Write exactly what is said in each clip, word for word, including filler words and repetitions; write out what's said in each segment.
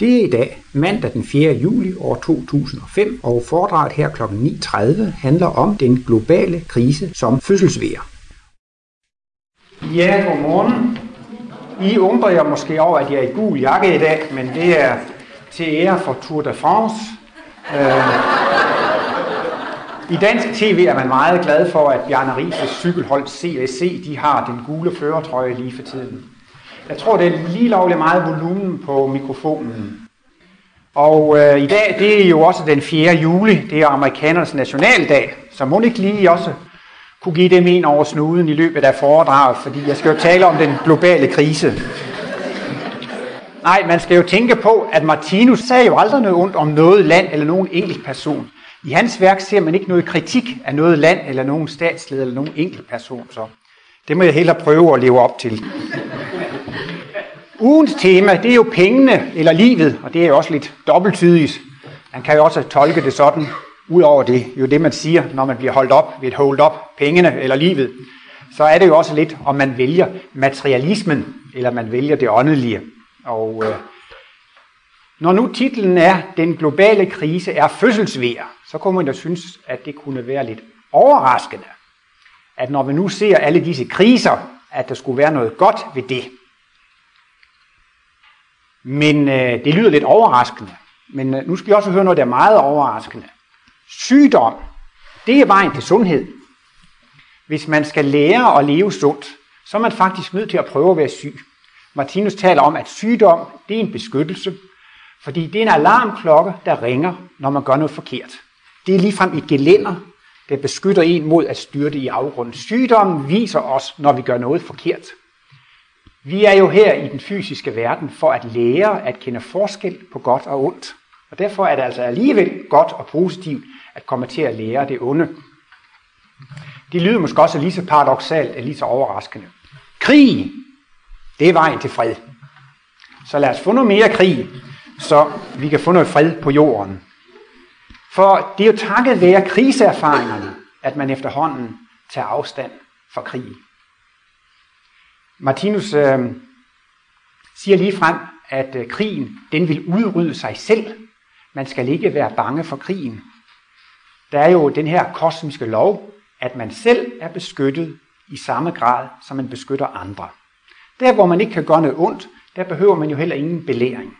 Det er i dag, mandag den fjerde juli år to tusind og fem, og foredraget her kl. ni tredive handler om den globale krise som fødselsvæger. Ja, godmorgen. I undrer jer måske over, at jeg er i gul jakke i dag, men det er til ære for Tour de France. I dansk tv er man meget glad for, at Bjarne Riis' cykelhold C S C de har den gule førertrøje lige for tiden. Jeg tror, det er lige lovligt meget volumen på mikrofonen. Og øh, i dag, det er jo også den fjerde juli, det er amerikanernes nationaldag, så må ikke lige også kunne give dem en over snuden i løbet af foredraget, fordi jeg skal jo tale om den globale krise. Nej, man skal jo tænke på, at Martinus sagde jo aldrig noget ondt om noget land eller nogen enkelt person. I hans værk ser man ikke noget kritik af noget land eller nogen statsleder eller nogen enkelt person, så det må jeg hellere prøve at leve op til. Ugens tema, det er jo pengene eller livet, og det er jo også lidt dobbelttydigt. Man kan jo også tolke det sådan, udover det, jo det man siger, når man bliver holdt op ved et hold op, pengene eller livet. Så er det jo også lidt, om man vælger materialismen, eller man vælger det åndelige. Og øh, når nu titlen er, den globale krise er fødselsvæger, så kunne man da synes, at det kunne være lidt overraskende, at når vi nu ser alle disse kriser, at der skulle være noget godt ved det. Men øh, det lyder lidt overraskende. Men øh, nu skal I også høre noget, der er meget overraskende. Sygdom, det er vejen til sundhed. Hvis man skal lære at leve sundt, så er man faktisk nødt til at prøve at være syg. Martinus taler om, at sygdom, det er en beskyttelse, fordi det er en alarmklokke, der ringer, når man gør noget forkert. Det er ligefrem et gelænder, der beskytter en mod at styrte i afgrunden. Sygdommen viser os, når vi gør noget forkert. Vi er jo her i den fysiske verden for at lære at kende forskel på godt og ondt. Og derfor er det altså alligevel godt og positivt at komme til at lære det onde. Det lyder måske også lige så paradoksalt og lige så overraskende. Krig, det er vejen til fred. Så lad os få noget mere krig, så vi kan få noget fred på jorden. For det er jo takket være kriseerfaringerne, at man efterhånden tager afstand fra krig. Martinus øh, siger ligefrem, at øh, krigen, den vil udrydde sig selv. Man skal ikke være bange for krigen. Der er jo den her kosmiske lov, at man selv er beskyttet i samme grad, som man beskytter andre. Der, hvor man ikke kan gøre noget ondt, der behøver man jo heller ingen belæring.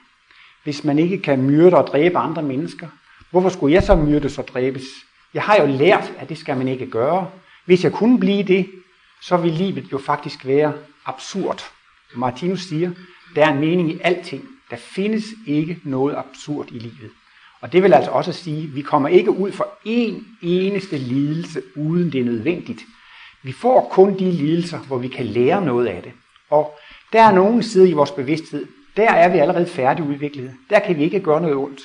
Hvis man ikke kan myrde og dræbe andre mennesker, hvorfor skulle jeg så myrdes og dræbes? Jeg har jo lært, at det skal man ikke gøre. Hvis jeg kunne blive det, så vil livet jo faktisk være absurd. Martinus siger, der er en mening i alting. Der findes ikke noget absurd i livet. Og det vil altså også sige, at vi kommer ikke ud for én eneste lidelse, uden det er nødvendigt. Vi får kun de lidelser, hvor vi kan lære noget af det. Og der er nogen side i vores bevidsthed, der er vi allerede færdigudviklet. Der kan vi ikke gøre noget ondt.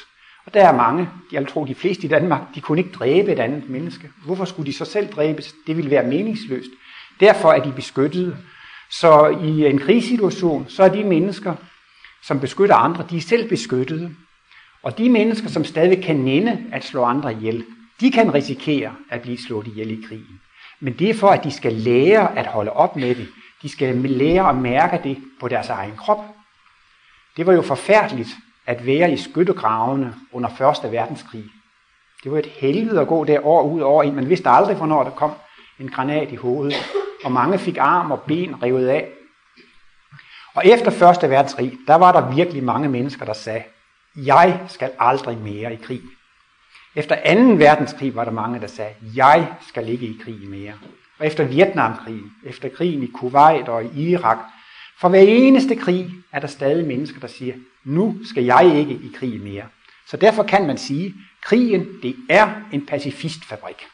Og der er mange, jeg tror de fleste i Danmark, de kunne ikke dræbe et andet menneske. Hvorfor skulle de så selv dræbes? Det ville være meningsløst. Derfor er de beskyttede. Så i en krisesituation, så er de mennesker, som beskytter andre, de er selv beskyttede. Og de mennesker, som stadig kan nænde at slå andre ihjel, de kan risikere at blive slået ihjel i krigen. Men det er for, at de skal lære at holde op med det. De skal lære at mærke det på deres egen krop. Det var jo forfærdeligt at være i skyttegravene under første verdenskrig. Det var et helvede at gå der år ud over en. Man vidste aldrig, hvornår der kom en granat i hovedet, og mange fik arm og ben revet af. Og efter første verdenskrig, der var der virkelig mange mennesker, der sagde, jeg skal aldrig mere i krig. Efter anden verdenskrig var der mange, der sagde, jeg skal ikke i krig mere. Og efter Vietnamkrigen, efter krigen i Kuwait og i Irak, for hver eneste krig er der stadig mennesker, der siger, nu skal jeg ikke i krig mere. Så derfor kan man sige, krigen, det er en pacifistfabrik.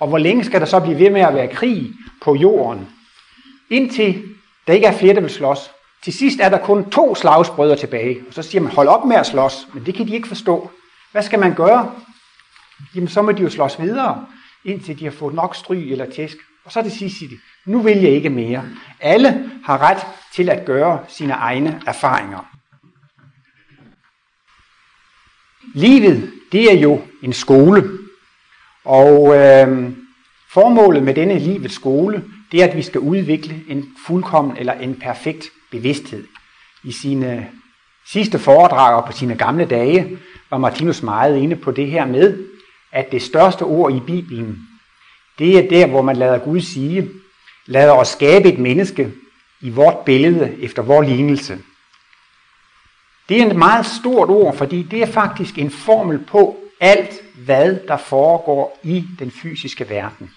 Og hvor længe skal der så blive ved med at være krig på jorden? Indtil der ikke er flere, der vil slås. Til sidst er der kun to slagsbrødre tilbage. Og så siger man, hold op med at slås. Men det kan de ikke forstå. Hvad skal man gøre? Jamen så må de jo slås videre, indtil de har fået nok stryg eller tæsk. Og så til sidst siger de, nu vil jeg ikke mere. Alle har ret til at gøre sine egne erfaringer. Livet, det er jo en skole. Og øh, formålet med denne livets skole, det er, at vi skal udvikle en fuldkommen eller en perfekt bevidsthed. I sine sidste foredrag på sine gamle dage var Martinus meget inde på det her med, at det største ord i Bibelen, det er der, hvor man lader Gud sige, lad os skabe et menneske i vort billede efter vor lignelse. Det er et meget stort ord, fordi det er faktisk en formel på alt, hvad der foregår i den fysiske verden.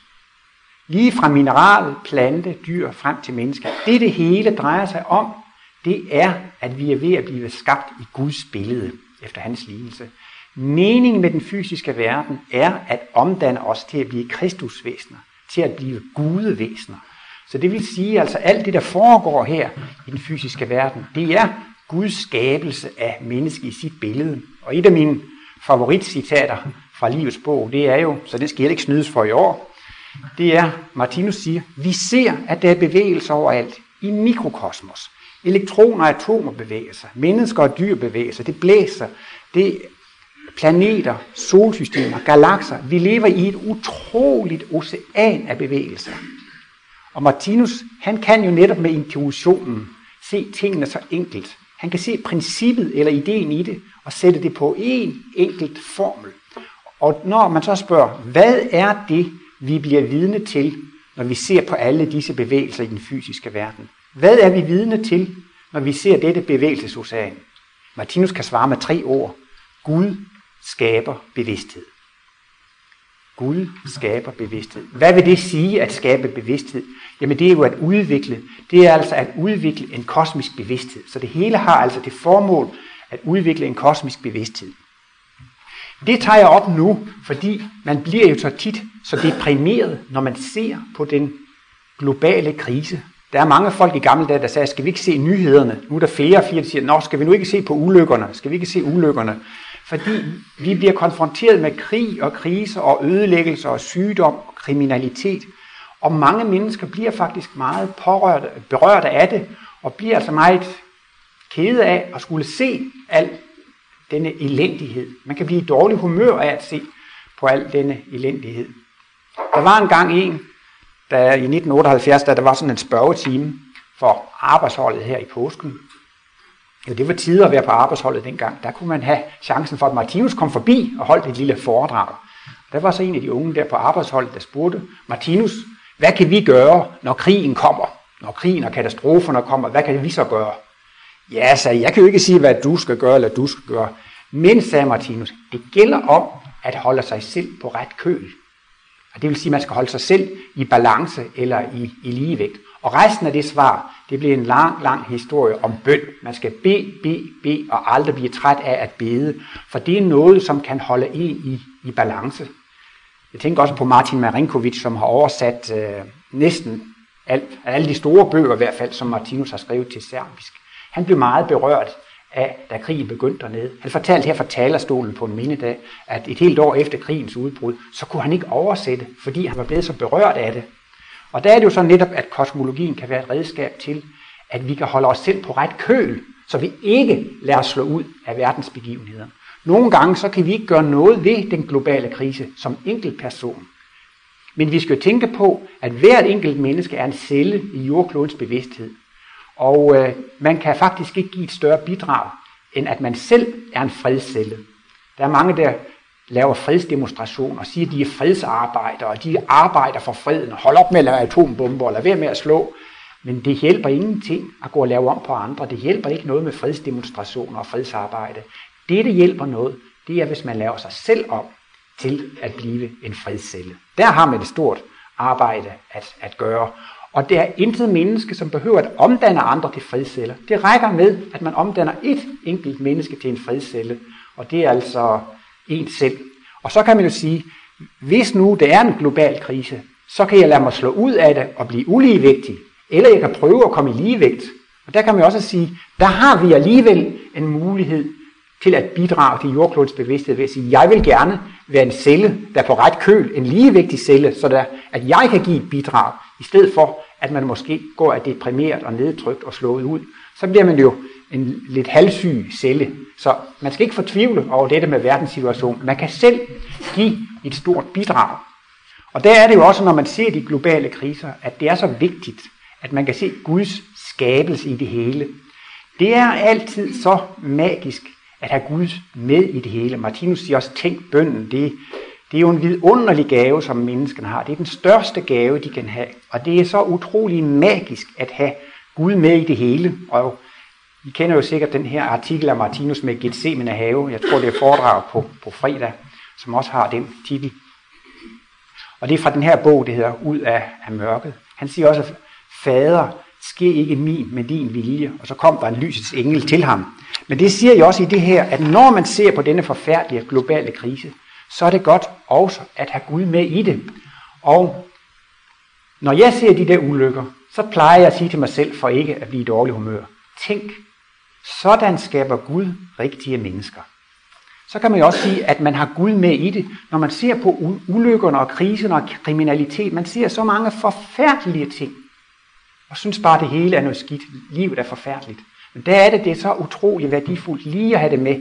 Lige fra mineral, plante, dyr, frem til mennesker. Det det hele drejer sig om, det er, at vi er ved at blive skabt i Guds billede efter hans lignelse. Meningen med den fysiske verden er at omdanne os til at blive kristusvæsener, til at blive gudevæsener. Så det vil sige, altså alt det, der foregår her i den fysiske verden, det er Guds skabelse af mennesket i sit billede. Og et af mine favoritcitater fra Livets Bog, det er jo, så det skal ikke snydes for i år, det er, Martinus siger, vi ser, at der er bevægelser overalt i mikrokosmos. Elektroner og atomer bevæger sig, mennesker og dyr bevæger sig, det blæser, det planeter, solsystemer, galakser. Vi lever i et utroligt ocean af bevægelser. Og Martinus, han kan jo netop med intuitionen se tingene så enkelt. Han kan se princippet eller ideen i det, og sætte det på en enkelt formel. Og når man så spørger, hvad er det, vi bliver vidne til, når vi ser på alle disse bevægelser i den fysiske verden? Hvad er vi vidne til, når vi ser dette bevægelsesocean? Martinus kan svare med tre ord. Gud skaber bevidsthed. Gud skaber bevidsthed. Hvad vil det sige at skabe bevidsthed? Jamen det er jo at udvikle. Det er altså at udvikle en kosmisk bevidsthed. Så det hele har altså det formål at udvikle en kosmisk bevidsthed. Det tager jeg op nu, fordi man bliver jo så tit så deprimeret, når man ser på den globale krise. Der er mange folk i gamle dage, der sagde, skal vi ikke se nyhederne? Nu er der flere og flere, der siger, nå, skal vi nu ikke se på ulykkerne? Skal vi ikke se ulykkerne? Fordi vi bliver konfronteret med krig og kriser og ødelæggelser og sygdom og kriminalitet. Og mange mennesker bliver faktisk meget pårørte, berørte af det, og bliver altså meget kede af at skulle se al denne elendighed. Man kan blive i dårlig humør af at se på al denne elendighed. Der var engang en, der i nitten otteoghalvfjerds, da der var sådan en spørgetime for arbejdsholdet her i påsken. Ja, det var tider at være på arbejdsholdet dengang. Der kunne man have chancen for, at Martinus kom forbi og holdt et lille foredrag. Der var så en af de unge der på arbejdsholdet, der spurgte, Martinus, hvad kan vi gøre, når krigen kommer? Når krigen og katastroferne kommer, hvad kan vi så gøre? Ja, sagde jeg, jeg kan jo ikke sige, hvad du skal gøre, eller du skal gøre. Men, sagde Martinus, det gælder om at holde sig selv på ret køl. Og det vil sige, at man skal holde sig selv i balance eller i, i ligevægt. Og resten af det svar, det bliver en lang, lang historie om bøn. Man skal bede, bede, bede og aldrig blive træt af at bede. For det er noget, som kan holde en i, i balance. Jeg tænker også på Martin Marinkovic, som har oversat øh, næsten alt, alle de store bøger i hvert fald, som Martinus har skrevet til serbisk. Han blev meget berørt af, da krigen begyndte dernede. Han fortalte her fra talerstolen på en mindedag, at et helt år efter krigens udbrud, så kunne han ikke oversætte, fordi han var blevet så berørt af det. Og der er det jo så netop, at kosmologien kan være et redskab til, at vi kan holde os selv på ret køl, så vi ikke lader os slå ud af verdensbegivenheder. Nogle gange så kan vi ikke gøre noget ved den globale krise som enkeltperson. Men vi skal jo tænke på, at hvert enkelt menneske er en celle i jordklodens bevidsthed. Og øh, man kan faktisk ikke give et større bidrag, end at man selv er en fredscelle. Der er mange, der laver fredsdemonstrationer og siger, at de er fredsarbejdere, og de arbejder for freden, og holder op med at lave atombomber, og lader være med at slå. Men det hjælper ingenting at gå og lave om på andre. Det hjælper ikke noget med fredsdemonstrationer og fredsarbejde. Det, der hjælper noget, det er, hvis man laver sig selv om til at blive en fredscelle. Der har man et stort arbejde at, at gøre. Og det er intet menneske, som behøver at omdanne andre til fredsceller. Det rækker med, at man omdanner et enkelt menneske til en fredscelle, og det er altså en selv. Og så kan man jo sige, hvis nu det er en global krise, så kan jeg lade mig slå ud af det og blive uligevægtig, eller jeg kan prøve at komme i ligevægt. Og der kan man også sige, der har vi alligevel en mulighed til at bidrage til jordklodens bevidsthed ved at sige, jeg vil gerne være en celle, der er på ret køl, en ligevægtig celle, så der, at jeg kan give et bidrag, i stedet for, at man måske går af deprimeret og nedtrykt og slået ud. Så bliver man jo en lidt halvsyg celle. Så man skal ikke fortvivle over dette med verdenssituationen. Man kan selv give et stort bidrag. Og der er det jo også, når man ser de globale kriser, at det er så vigtigt, at man kan se Guds skabelse i det hele. Det er altid så magisk at have Gud med i det hele. Martinus siger også, tænk bønnen. Det, det er jo en vidunderlig gave, som menneskene har. Det er den største gave, de kan have. Og det er så utrolig magisk at have Gud med i det hele. Og I kender jo sikkert den her artikel af Martinus med Gethsemane have. Jeg tror, det er foredrag på, på fredag, som også har den titel. Og det er fra den her bog, det hedder Ud af, af mørket. Han siger også, fader, ske ikke min, men din vilje. Og så kom der en lysets engel til ham. Men det siger jeg også i det her, at når man ser på denne forfærdelige globale krise, så er det godt også at have Gud med i det. Og når jeg ser de der ulykker, så plejer jeg at sige til mig selv, for ikke at blive i dårlig humør, tænk, sådan skaber Gud rigtige mennesker. Så kan man jo også sige, at man har Gud med i det, når man ser på ulykkerne og kriserne og kriminalitet. Man ser så mange forfærdelige ting, og synes bare, at det hele er noget skidt. Livet er forfærdeligt. Men der er det, det er så utroligt værdifuldt lige at have det med.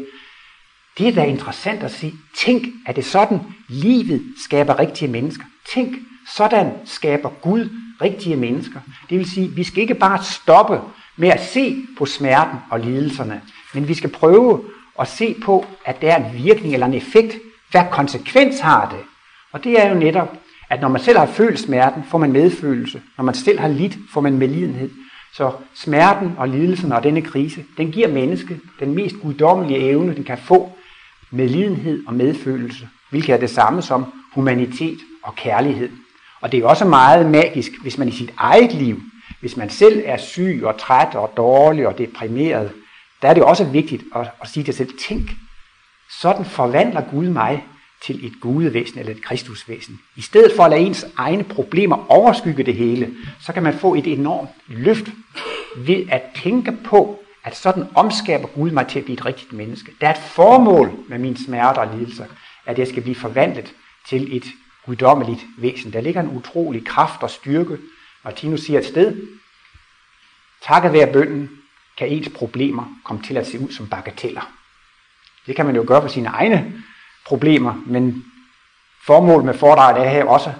Det er da interessant at sige, tænk, er det sådan, livet skaber rigtige mennesker. Tænk, sådan skaber Gud rigtige mennesker. Det vil sige, vi skal ikke bare stoppe med at se på smerten og lidelserne, men vi skal prøve at se på, at der er en virkning eller en effekt. Hvad konsekvens har det? Og det er jo netop, at når man selv har følt smerten, får man medfølelse. Når man selv har lidt, får man medlidenhed. Så smerten og lidelsen og denne krise, den giver mennesket den mest guddommelige evne, den kan få, medlidenhed og medfølelse, hvilket er det samme som humanitet og kærlighed. Og det er også meget magisk, hvis man i sit eget liv, hvis man selv er syg og træt og dårlig og deprimeret, der er det også vigtigt at, at sige til sig selv, tænk, sådan forvandler Gud mig til et gudevæsen eller et kristusvæsen. I stedet for at lade ens egne problemer overskygge det hele, så kan man få et enormt løft ved at tænke på, at sådan omskaber Gud mig til at blive et rigtigt menneske. Der er et formål med mine smerter og lidelser, at jeg skal blive forvandlet til et guddommeligt væsen. Der ligger en utrolig kraft og styrke. Martinus siger et sted, takket være bønnen kan ens problemer komme til at se ud som bagateller. Det kan man jo gøre for sine egne problemer, men formålet med foredraget er her også,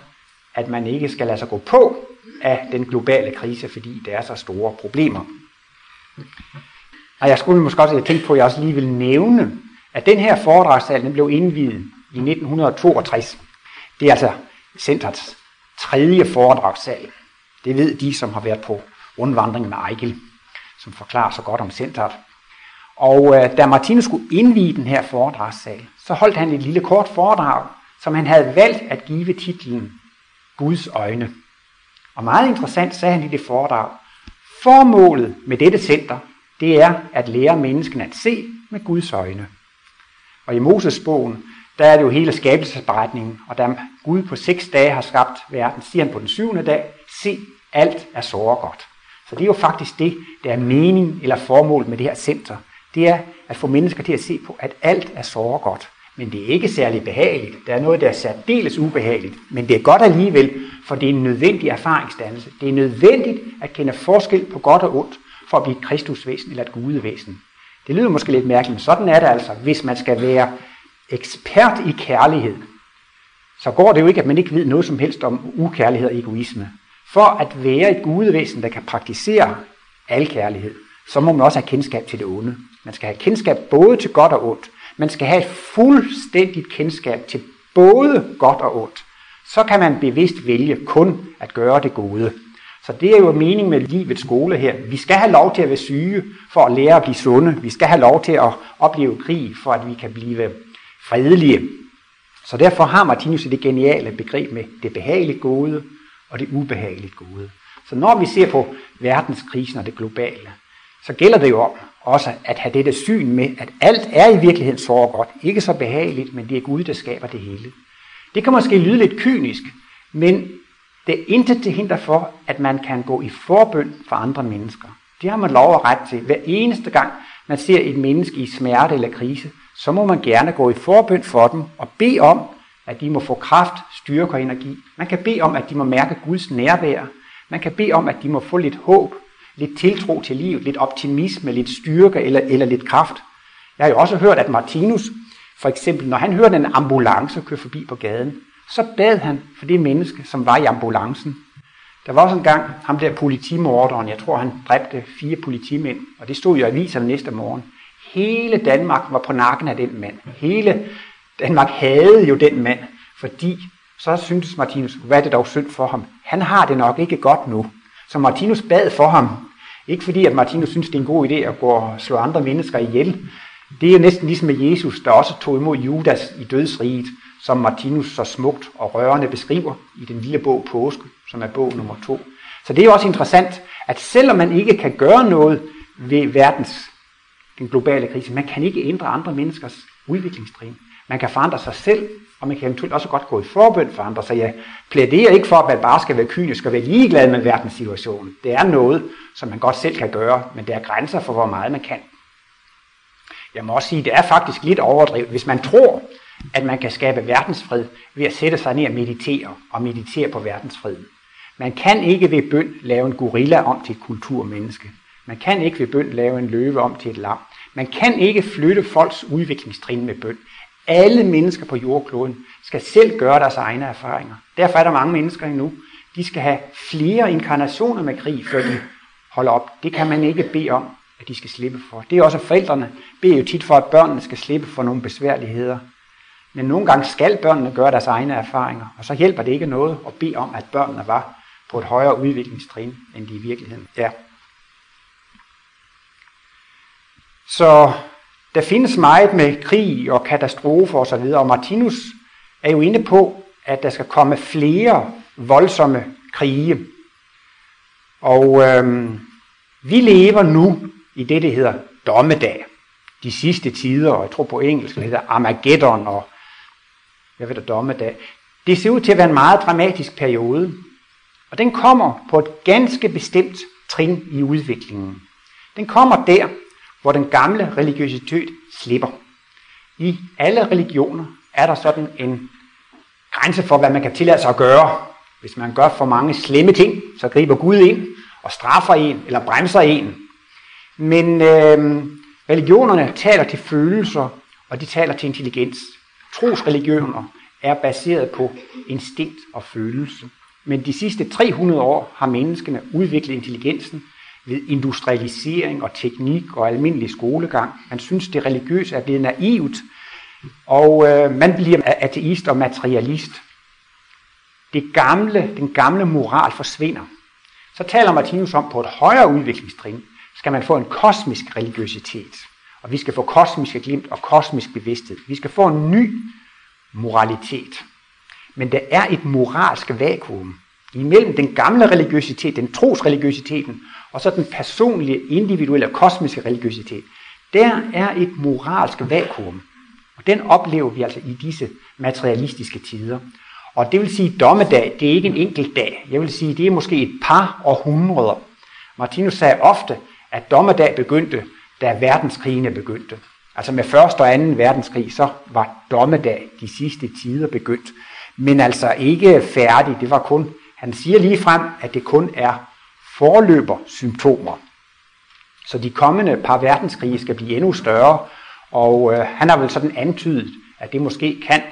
at man ikke skal lade sig gå på af den globale krise, fordi der er så store problemer. Og jeg skulle måske også tænke på, at jeg også lige vil nævne, at den her foredragssal, den blev indviet i nitten toogtres. Det er altså centrets tredje foredragssal. Det ved de, som har været på rundvandring med Eichel, som forklarer så godt om centret. Og øh, da Martinus skulle indvige den her foredragssal, så holdt han et lille kort foredrag, som han havde valgt at give titlen Guds øjne. Og meget interessant sagde han i det foredrag, formålet med dette center, det er at lære mennesken at se med Guds øjne. Og i Mosesbogen, der er det jo hele skabelsesberetningen, og da Gud på seks dage har skabt verden, siger han på den syvende dag, se, alt er såre godt. Så det er jo faktisk det, der er mening eller formål med det her center. Det er at få mennesker til at se på, at alt er såre godt. Men det er ikke særlig behageligt. Der er noget, der er særdeles ubehageligt. Men det er godt alligevel, for det er en nødvendig erfaringsdannelse. Det er nødvendigt at kende forskel på godt og ondt, for at blive et kristusvæsen eller et gudevæsen. Det lyder måske lidt mærkeligt, men sådan er det altså. Hvis man skal være ekspert i kærlighed, så går det jo ikke, at man ikke ved noget som helst om ukærlighed og egoisme. For at være et gudevæsen, der kan praktisere al kærlighed, så må man også have kendskab til det onde. Man skal have kendskab både til godt og ondt. Man skal have et fuldstændigt kendskab til både godt og ondt. Så kan man bevidst vælge kun at gøre det gode. Så det er jo meningen med livets skole her. Vi skal have lov til at være syge for at lære at blive sunde. Vi skal have lov til at opleve krig, for at vi kan blive fredelige. Så derfor har Martinus det geniale begreb med det behageligt gode og det ubehageligt gode. Så når vi ser på verdenskrisen og det globale, så gælder det jo om også at have dette syn med, at alt er i virkeligheden såre godt. Ikke så behageligt, men det er Gud, der skaber det hele. Det kan måske lyde lidt kynisk, men det er intet til hinder for, at man kan gå i forbøn for andre mennesker. Det har man lov og ret til. Hver eneste gang man ser et menneske i smerte eller krise, så må man gerne gå i forbøn for dem og bede om, at de må få kraft, styrke og energi. Man kan bede om, at de må mærke Guds nærvær. Man kan bede om, at de må få lidt håb, lidt tiltro til livet, lidt optimisme, lidt styrke eller, eller lidt kraft. Jeg har jo også hørt, at Martinus, for eksempel, når han hørte en ambulance køre forbi på gaden, så bad han for det menneske, som var i ambulancen. Der var også en gang ham der politimorderen, jeg tror han dræbte fire politimænd, og det stod jo i aviserne næste morgen. Hele Danmark var på nakken af den mand. Hele Danmark havde jo den mand, fordi så syntes Martinus, hvad er det dog synd for ham? Han har det nok ikke godt nu. Så Martinus bad for ham. Ikke fordi, at Martinus synes, det er en god idé at gå og slå andre mennesker ihjel. Det er jo næsten ligesom med Jesus, der også tog imod Judas i dødsriget, som Martinus så smukt og rørende beskriver i den lille bog Påske, som er bog nummer to. Så det er jo også interessant, at selvom man ikke kan gøre noget ved verdens, den globale krise, man kan ikke ændre andre menneskers udviklingstrin. Man kan forandre sig selv, og man kan eventuelt også godt gå i forbøn for andre. Så jeg plæderer ikke for, at man bare skal være kynisk og være ligeglad med verdenssituationen. Det er noget, som man godt selv kan gøre, men der er grænser for, hvor meget man kan. Jeg må også sige, at det er faktisk lidt overdrevet, hvis man tror, at man kan skabe verdensfred ved at sætte sig ned og meditere, og meditere på verdensfreden. Man kan ikke ved bøn lave en gorilla om til et kulturmenneske. Man kan ikke ved bøn lave en løve om til et lam. Man kan ikke flytte folks udviklingstrin med bøn. Alle mennesker på jordkloden skal selv gøre deres egne erfaringer. Derfor er der mange mennesker endnu. De skal have flere inkarnationer med krig, før de holder op. Det kan man ikke bede om, at de skal slippe for. Det er også forældrene. Beder jo tit for, at børnene skal slippe for nogle besværligheder. Men nogle gange skal børnene gøre deres egne erfaringer. Og så hjælper det ikke noget at bede om, at børnene var på et højere udviklingstrin, end de i virkeligheden er. Så der findes meget med krig og katastrofer osv., og Martinus er jo inde på, at der skal komme flere voldsomme krige. Og øhm, vi lever nu i det, det hedder dommedag. De sidste tider, og jeg tror på engelsk, det hedder Armageddon og hvad ved der, dommedag. Det ser ud til at være en meget dramatisk periode, og den kommer på et ganske bestemt trin i udviklingen. Den kommer der, hvor den gamle religiøsitet slipper. I alle religioner er der sådan en grænse for, hvad man kan tillade sig at gøre. Hvis man gør for mange slemme ting, så griber Gud ind og straffer en eller bremser en. Men øh, religionerne taler til følelser, og de taler til intelligens. Trosreligioner er baseret på instinkt og følelse. Men de sidste tre hundrede år har menneskene udviklet intelligensen ved industrialisering og teknik og almindelig skolegang. Man synes, det religiøse er blevet naivt, og øh, man bliver ateist og materialist. Det gamle, den gamle moral forsvinder. Så taler Martinus om, på et højere udviklingstrin skal man få en kosmisk religiøsitet, og vi skal få kosmiske glimt og kosmisk bevidsthed. Vi skal få en ny moralitet. Men der er et moralsk vakuum imellem den gamle religiøsitet, den trosreligiøsiteten, og så den personlige, individuelle og kosmiske religiøsitet. Der er et moralsk vakuum, og den oplever vi altså i disse materialistiske tider. Og det vil sige, at dommedag, det er ikke en enkelt dag. Jeg vil sige, det er måske et par århundreder. Martinus sagde ofte, at dommedag begyndte, da verdenskrigene begyndte. Altså med første og anden verdenskrig, så var dommedag de sidste tider begyndt. Men altså ikke færdig, det var kun... Han siger lige frem, at det kun er forløbersymptomer. Så de kommende par verdenskrige skal blive endnu større, og øh, han har vel sådan antydet, at det måske kan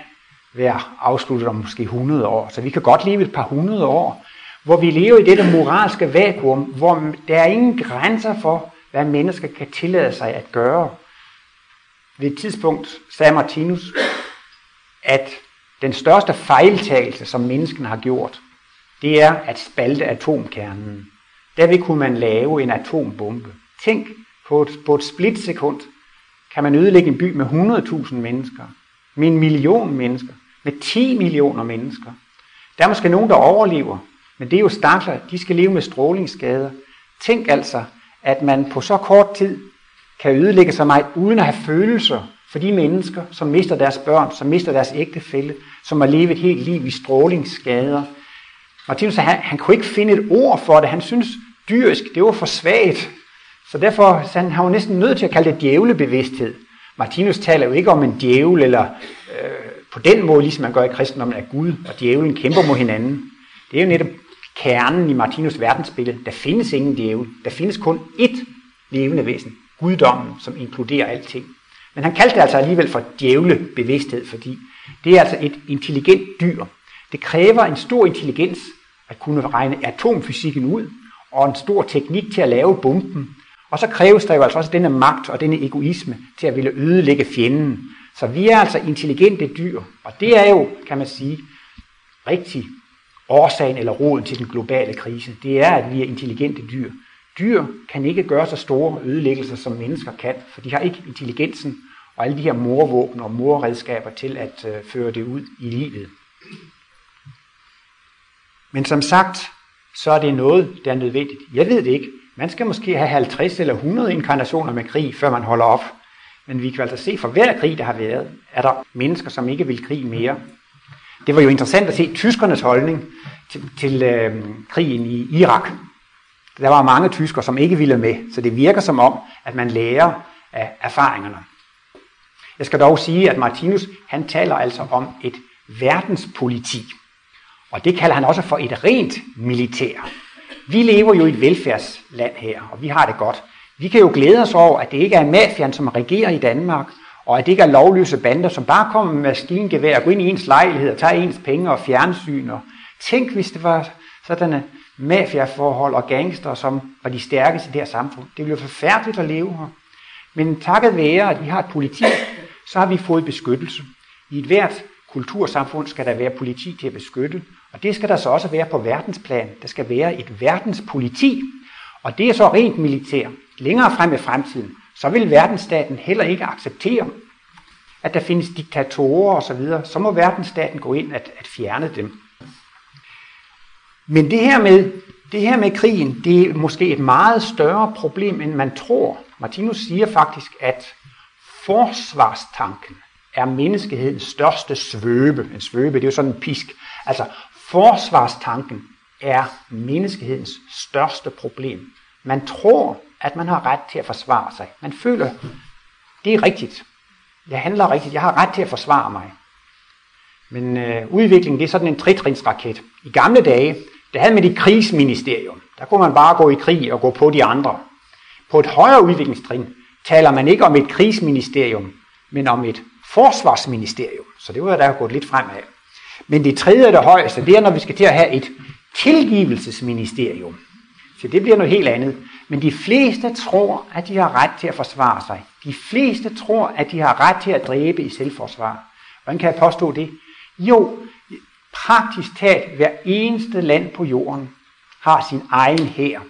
være afsluttet om måske hundrede år. Så vi kan godt leve et par hundrede år, hvor vi lever i dette moralske vakuum, hvor der er ingen grænser for, hvad mennesker kan tillade sig at gøre. Ved et tidspunkt sagde Martinus, at den største fejltagelse, som mennesken har gjort, det er at spalte atomkernen. Derved kunne man lave en atombombe. Tænk, på et, på et splitsekund kan man ødelægge en by med hundrede tusind mennesker, med en million mennesker, med ti millioner mennesker. Der er måske nogen, der overlever, men det er jo stakler, de skal leve med strålingsskader. Tænk altså, at man på så kort tid kan ødelægge så meget, uden at have følelser for de mennesker, som mister deres børn, som mister deres ægtefælle, som har levet et helt liv i strålingsskader. Martinus sagde, han, han kunne ikke finde et ord for det. Han synes dyrisk, det var for svagt. Så derfor så han, han var næsten nødt til at kalde det djævlebevidsthed. Martinus taler jo ikke om en djævel, eller øh, på den måde, ligesom man gør i kristendommen, at Gud og djævlen kæmper mod hinanden. Det er jo netop kernen i Martinus' verdensbillede. Der findes ingen djævel. Der findes kun ét levende væsen, guddommen, som inkluderer alting. Men han kaldte det altså alligevel for djævlebevidsthed, fordi det er altså et intelligent dyr. Det kræver en stor intelligens at kunne regne atomfysikken ud, og en stor teknik til at lave bomben. Og så kræves der jo altså også denne magt og denne egoisme til at ville ødelægge fjenden. Så vi er altså intelligente dyr, og det er jo, kan man sige, rigtig årsagen eller roden til den globale krise. Det er, at vi er intelligente dyr. Dyr kan ikke gøre så store ødelæggelser, som mennesker kan, for de har ikke intelligensen og alle de her morvåben og morredskaber til at øh, føre det ud i livet. Men som sagt, så er det noget, der er nødvendigt. Jeg ved det ikke. Man skal måske have halvtreds eller hundrede inkarnationer med krig, før man holder op. Men vi kan altså se, for hver krig, der har været, er der mennesker, som ikke vil krig mere. Det var jo interessant at se tyskernes holdning til, til øh, krigen i Irak. Der var mange tyskere, som ikke ville med, så det virker som om, at man lærer af erfaringerne. Jeg skal dog sige, at Martinus, han taler altså om et verdenspoliti. Og det kalder han også for et rent militær. Vi lever jo i et velfærdsland her, og vi har det godt. Vi kan jo glæde os over, at det ikke er mafiaen, som regerer i Danmark, og at det ikke er lovløse bander, som bare kommer med maskingevær og går ind i ens lejlighed og tager ens penge og fjernsyn. Og tænk, hvis det var sådanne mafiaforhold og gangster, som var de stærkeste i det her samfund. Det ville jo forfærdeligt at leve her. Men takket være, at vi har et politi, så har vi fået beskyttelse. I et hvert kultursamfund skal der være politi til at beskytte, og det skal der så også være på verdensplan. Der skal være et verdenspoliti, og det er så rent militær. Længere frem i fremtiden, så vil verdensstaten heller ikke acceptere, at der findes diktatorer osv. Så må verdensstaten gå ind at, at fjerne dem. Men det her med, det her med krigen, det er måske et meget større problem, end man tror. Martinus siger faktisk, at forsvarstanken er menneskehedens største svøbe. En svøbe, det er jo sådan en pisk. Altså, forsvarstanken er menneskehedens største problem. Man tror, at man har ret til at forsvare sig. Man føler, det er rigtigt. Jeg handler rigtigt. Jeg har ret til at forsvare mig. Men øh, udviklingen, det er sådan en tritrinsraket. I gamle dage, der havde man et krigsministerium. Der kunne man bare gå i krig og gå på de andre. På et højere udviklingstrin taler man ikke om et krigsministerium, men om et forsvarsministerium. Så det var der gået lidt fremad. Men det tredje og det højeste, det er, når vi skal til at have et tilgivelsesministerium. Så det bliver noget helt andet. Men de fleste tror, at de har ret til at forsvare sig. De fleste tror, at de har ret til at dræbe i selvforsvar. Hvordan kan jeg påstå det? Jo, praktisk talt hver eneste land på jorden har sin egen hær.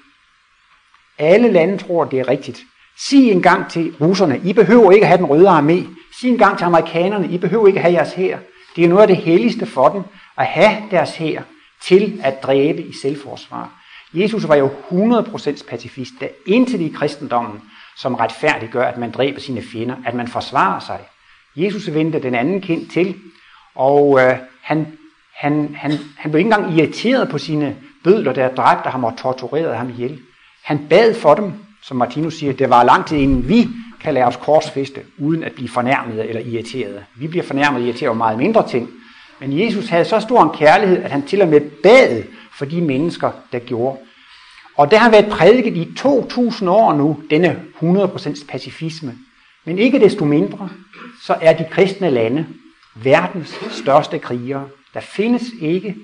Alle lande tror, det er rigtigt. Sig en gang til russerne, I behøver ikke at have den røde armé. Sig en gang til amerikanerne, I behøver ikke at have jeres hær. Det er noget af det helligste for dem, at have deres hær til at dræbe i selvforsvar. Jesus var jo hundrede procent pacifist, der indtil i kristendommen, som retfærdiggør, at man dræber sine fjender, at man forsvarer sig. Jesus vendte den anden kind til, og øh, han, han, han, han blev ikke engang irriteret på sine bødler, der dræbte ham og torturerede ham ihjel. Han bad for dem, som Martinus siger, det var lang tid inden vi kan lade os korsfeste, uden at blive fornærmede eller irriterede. Vi bliver fornærmet og irriteret over meget mindre ting. Men Jesus havde så stor en kærlighed, at han til og med bad for de mennesker, der gjorde. Og det har været prædiket i to tusind år nu, denne hundrede procent pacifisme. Men ikke desto mindre, så er de kristne lande verdens største krigere. Der findes ikke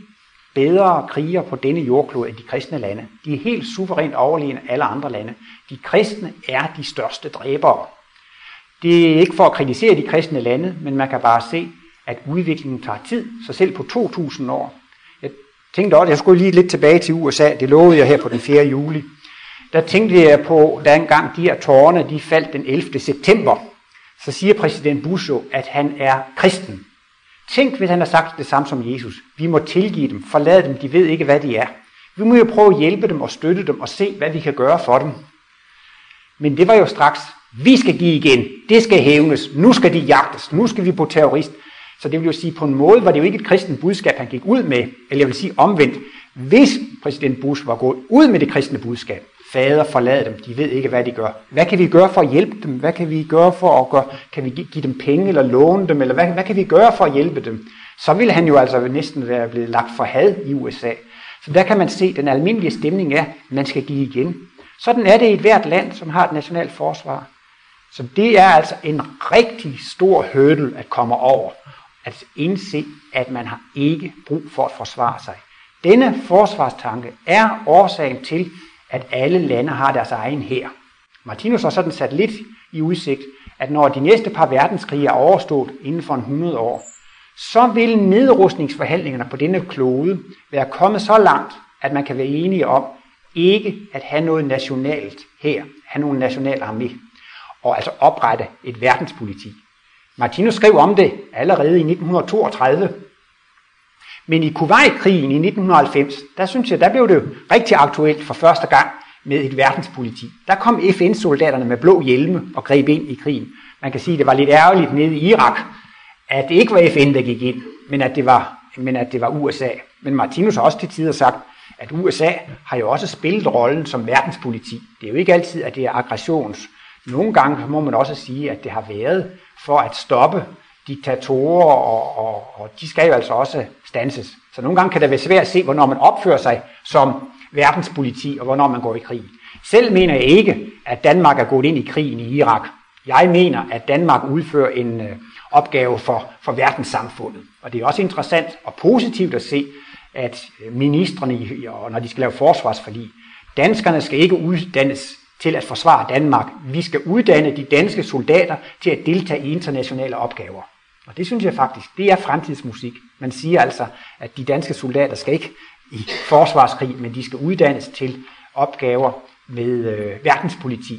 bedre krigere på denne jordklode end de kristne lande. De er helt suverænt overlegne alle andre lande. De kristne er de største dræbere. Det er ikke for at kritisere de kristne lande, men man kan bare se, at udviklingen tager tid, så selv på to tusind år. Jeg tænkte også, jeg skulle lige lidt tilbage til U S A, det lovede jeg her på den fjerde juli. Der tænkte jeg på, da engang de her tårne, de faldt den ellevte september, så siger præsident Bush, at han er kristen. Tænk, hvis han har sagt det samme som Jesus. Vi må tilgive dem, forlade dem, de ved ikke, hvad de er. Vi må jo prøve at hjælpe dem og støtte dem og se, hvad vi kan gøre for dem. Men det var jo straks, vi skal give igen, det skal hævnes, nu skal de jagtes, nu skal vi på terrorist. Så det vil jo sige, på en måde var det jo ikke et kristent budskab, han gik ud med. Eller jeg vil sige omvendt, hvis præsident Bush var gået ud med det kristne budskab, fader, forlad dem, de ved ikke, hvad de gør. Hvad kan vi gøre for at hjælpe dem? Hvad kan vi gøre for at gøre? Kan vi give dem penge eller låne dem? Eller hvad, hvad kan vi gøre for at hjælpe dem? Så ville han jo altså næsten være blevet lagt for had i U S A. Så der kan man se, at den almindelige stemning er, at man skal give igen. Sådan er det i hvert land, som har et nationalt forsvar. Så det er altså en rigtig stor hurdle at komme over. At indse, at man har ikke brug for at forsvare sig. Denne forsvarstanke er årsagen til, at alle lande har deres egen hær. Martinus har sådan sat lidt i udsigt, at når de næste par verdenskrige er overstået inden for en hundrede år, så vil nedrustningsforhandlingerne på denne klode være kommet så langt, at man kan være enige om ikke at have noget nationalt her, have nogen national armé, og altså oprette et verdenspoliti. Martinus skrev om det allerede i nitten toogtredive, men i Kuwait-krigen i nitten halvfems, der synes jeg, der blev det jo rigtig aktuelt for første gang med et verdenspoliti. Der kom F N-soldaterne med blå hjelme og greb ind i krigen. Man kan sige, at det var lidt ærgerligt nede i Irak, at det ikke var F N, der gik ind, men at det var, men at det var U S A. Men Martinus har også til tider sagt, at U S A har jo også spillet rollen som verdenspoliti. Det er jo ikke altid, at det er aggressions. Nogle gange må man også sige, at det har været for at stoppe diktatorer, og, og, og de skal jo altså også standses. Så nogle gange kan det være svært at se, hvornår man opfører sig som verdenspoliti, og hvornår man går i krig. Selv mener jeg ikke, at Danmark er gået ind i krigen i Irak. Jeg mener, at Danmark udfører en øh, opgave for, for verdenssamfundet. Og det er også interessant og positivt at se, at ministrene, og når de skal lave forsvarsforlig, danskerne skal ikke uddannes til at forsvare Danmark. Vi skal uddanne de danske soldater til at deltage i internationale opgaver. Og det synes jeg faktisk, det er fremtidsmusik. Man siger altså, at de danske soldater skal ikke i forsvarskrig, men de skal uddannes til opgaver med øh, verdenspoliti.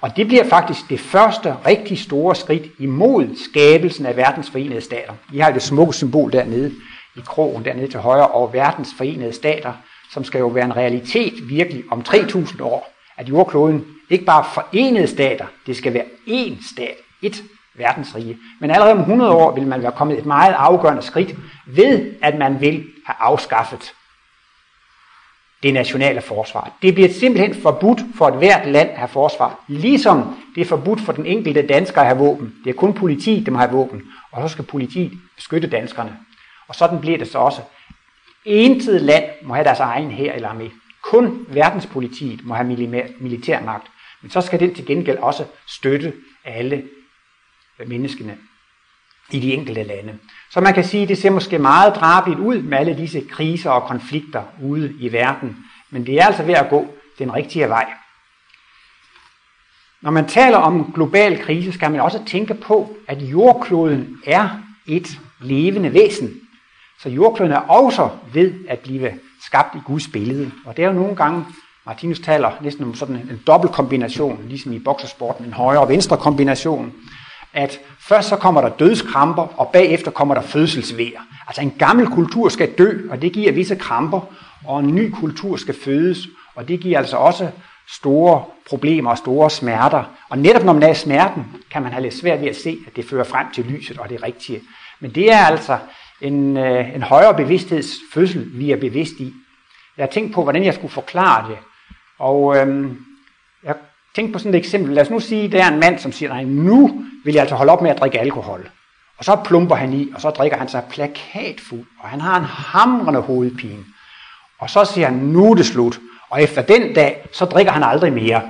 Og det bliver faktisk det første rigtig store skridt imod skabelsen af verdens forenede stater. I har jo det smukke symbol dernede i krogen, dernede til højre, over verdens forenede stater, som skal jo være en realitet virkelig om tre tusind år, at jordkloden ikke bare forenede stater, det skal være én stat, et verdensrige. Men allerede om hundrede år vil man være kommet et meget afgørende skridt ved, at man vil have afskaffet det nationale forsvar. Det bliver simpelthen forbudt for et hvert land at have forsvar, ligesom det er forbudt for den enkelte dansker at have våben. Det er kun politiet, der må have våben, og så skal politiet beskytte danskerne. Og sådan bliver det så også. Intet land må have deres egen hær eller armé. Kun verdenspolitiet må have militærmagt. Men så skal den til gengæld også støtte alle menneskene i de enkelte lande. Så man kan sige, at det ser måske meget drabeligt ud med alle disse kriser og konflikter ude i verden. Men det er altså ved at gå den rigtige vej. Når man taler om global krise, skal man også tænke på, at jordkloden er et levende væsen. Så jordkloden er også ved at blive skabt i Guds billede. Og det er jo nogle gange, Martinus taler næsten om sådan en dobbeltkombination, ligesom i boksersporten, en højre- og venstre kombination, at først så kommer der dødskramper, og bagefter kommer der fødselsvejer. Altså en gammel kultur skal dø, og det giver visse kramper, og en ny kultur skal fødes, og det giver altså også store problemer og store smerter. Og netop når man er i smerten, kan man have lidt svært ved at se, at det fører frem til lyset og det rigtige. Men det er altså en, en højere bevidsthedsfødsel, vi er bevidst i. Jeg har tænkt på, hvordan jeg skulle forklare det. Og øhm, jeg tænkte på sådan et eksempel. Lad os nu sige, at der er en mand, som siger, nej, nu vil jeg altså holde op med at drikke alkohol. Og så plumper han i, og så drikker han sig plakatfuld, og han har en hamrende hovedpine. Og så siger han, nu er det slut. Og efter den dag, så drikker han aldrig mere.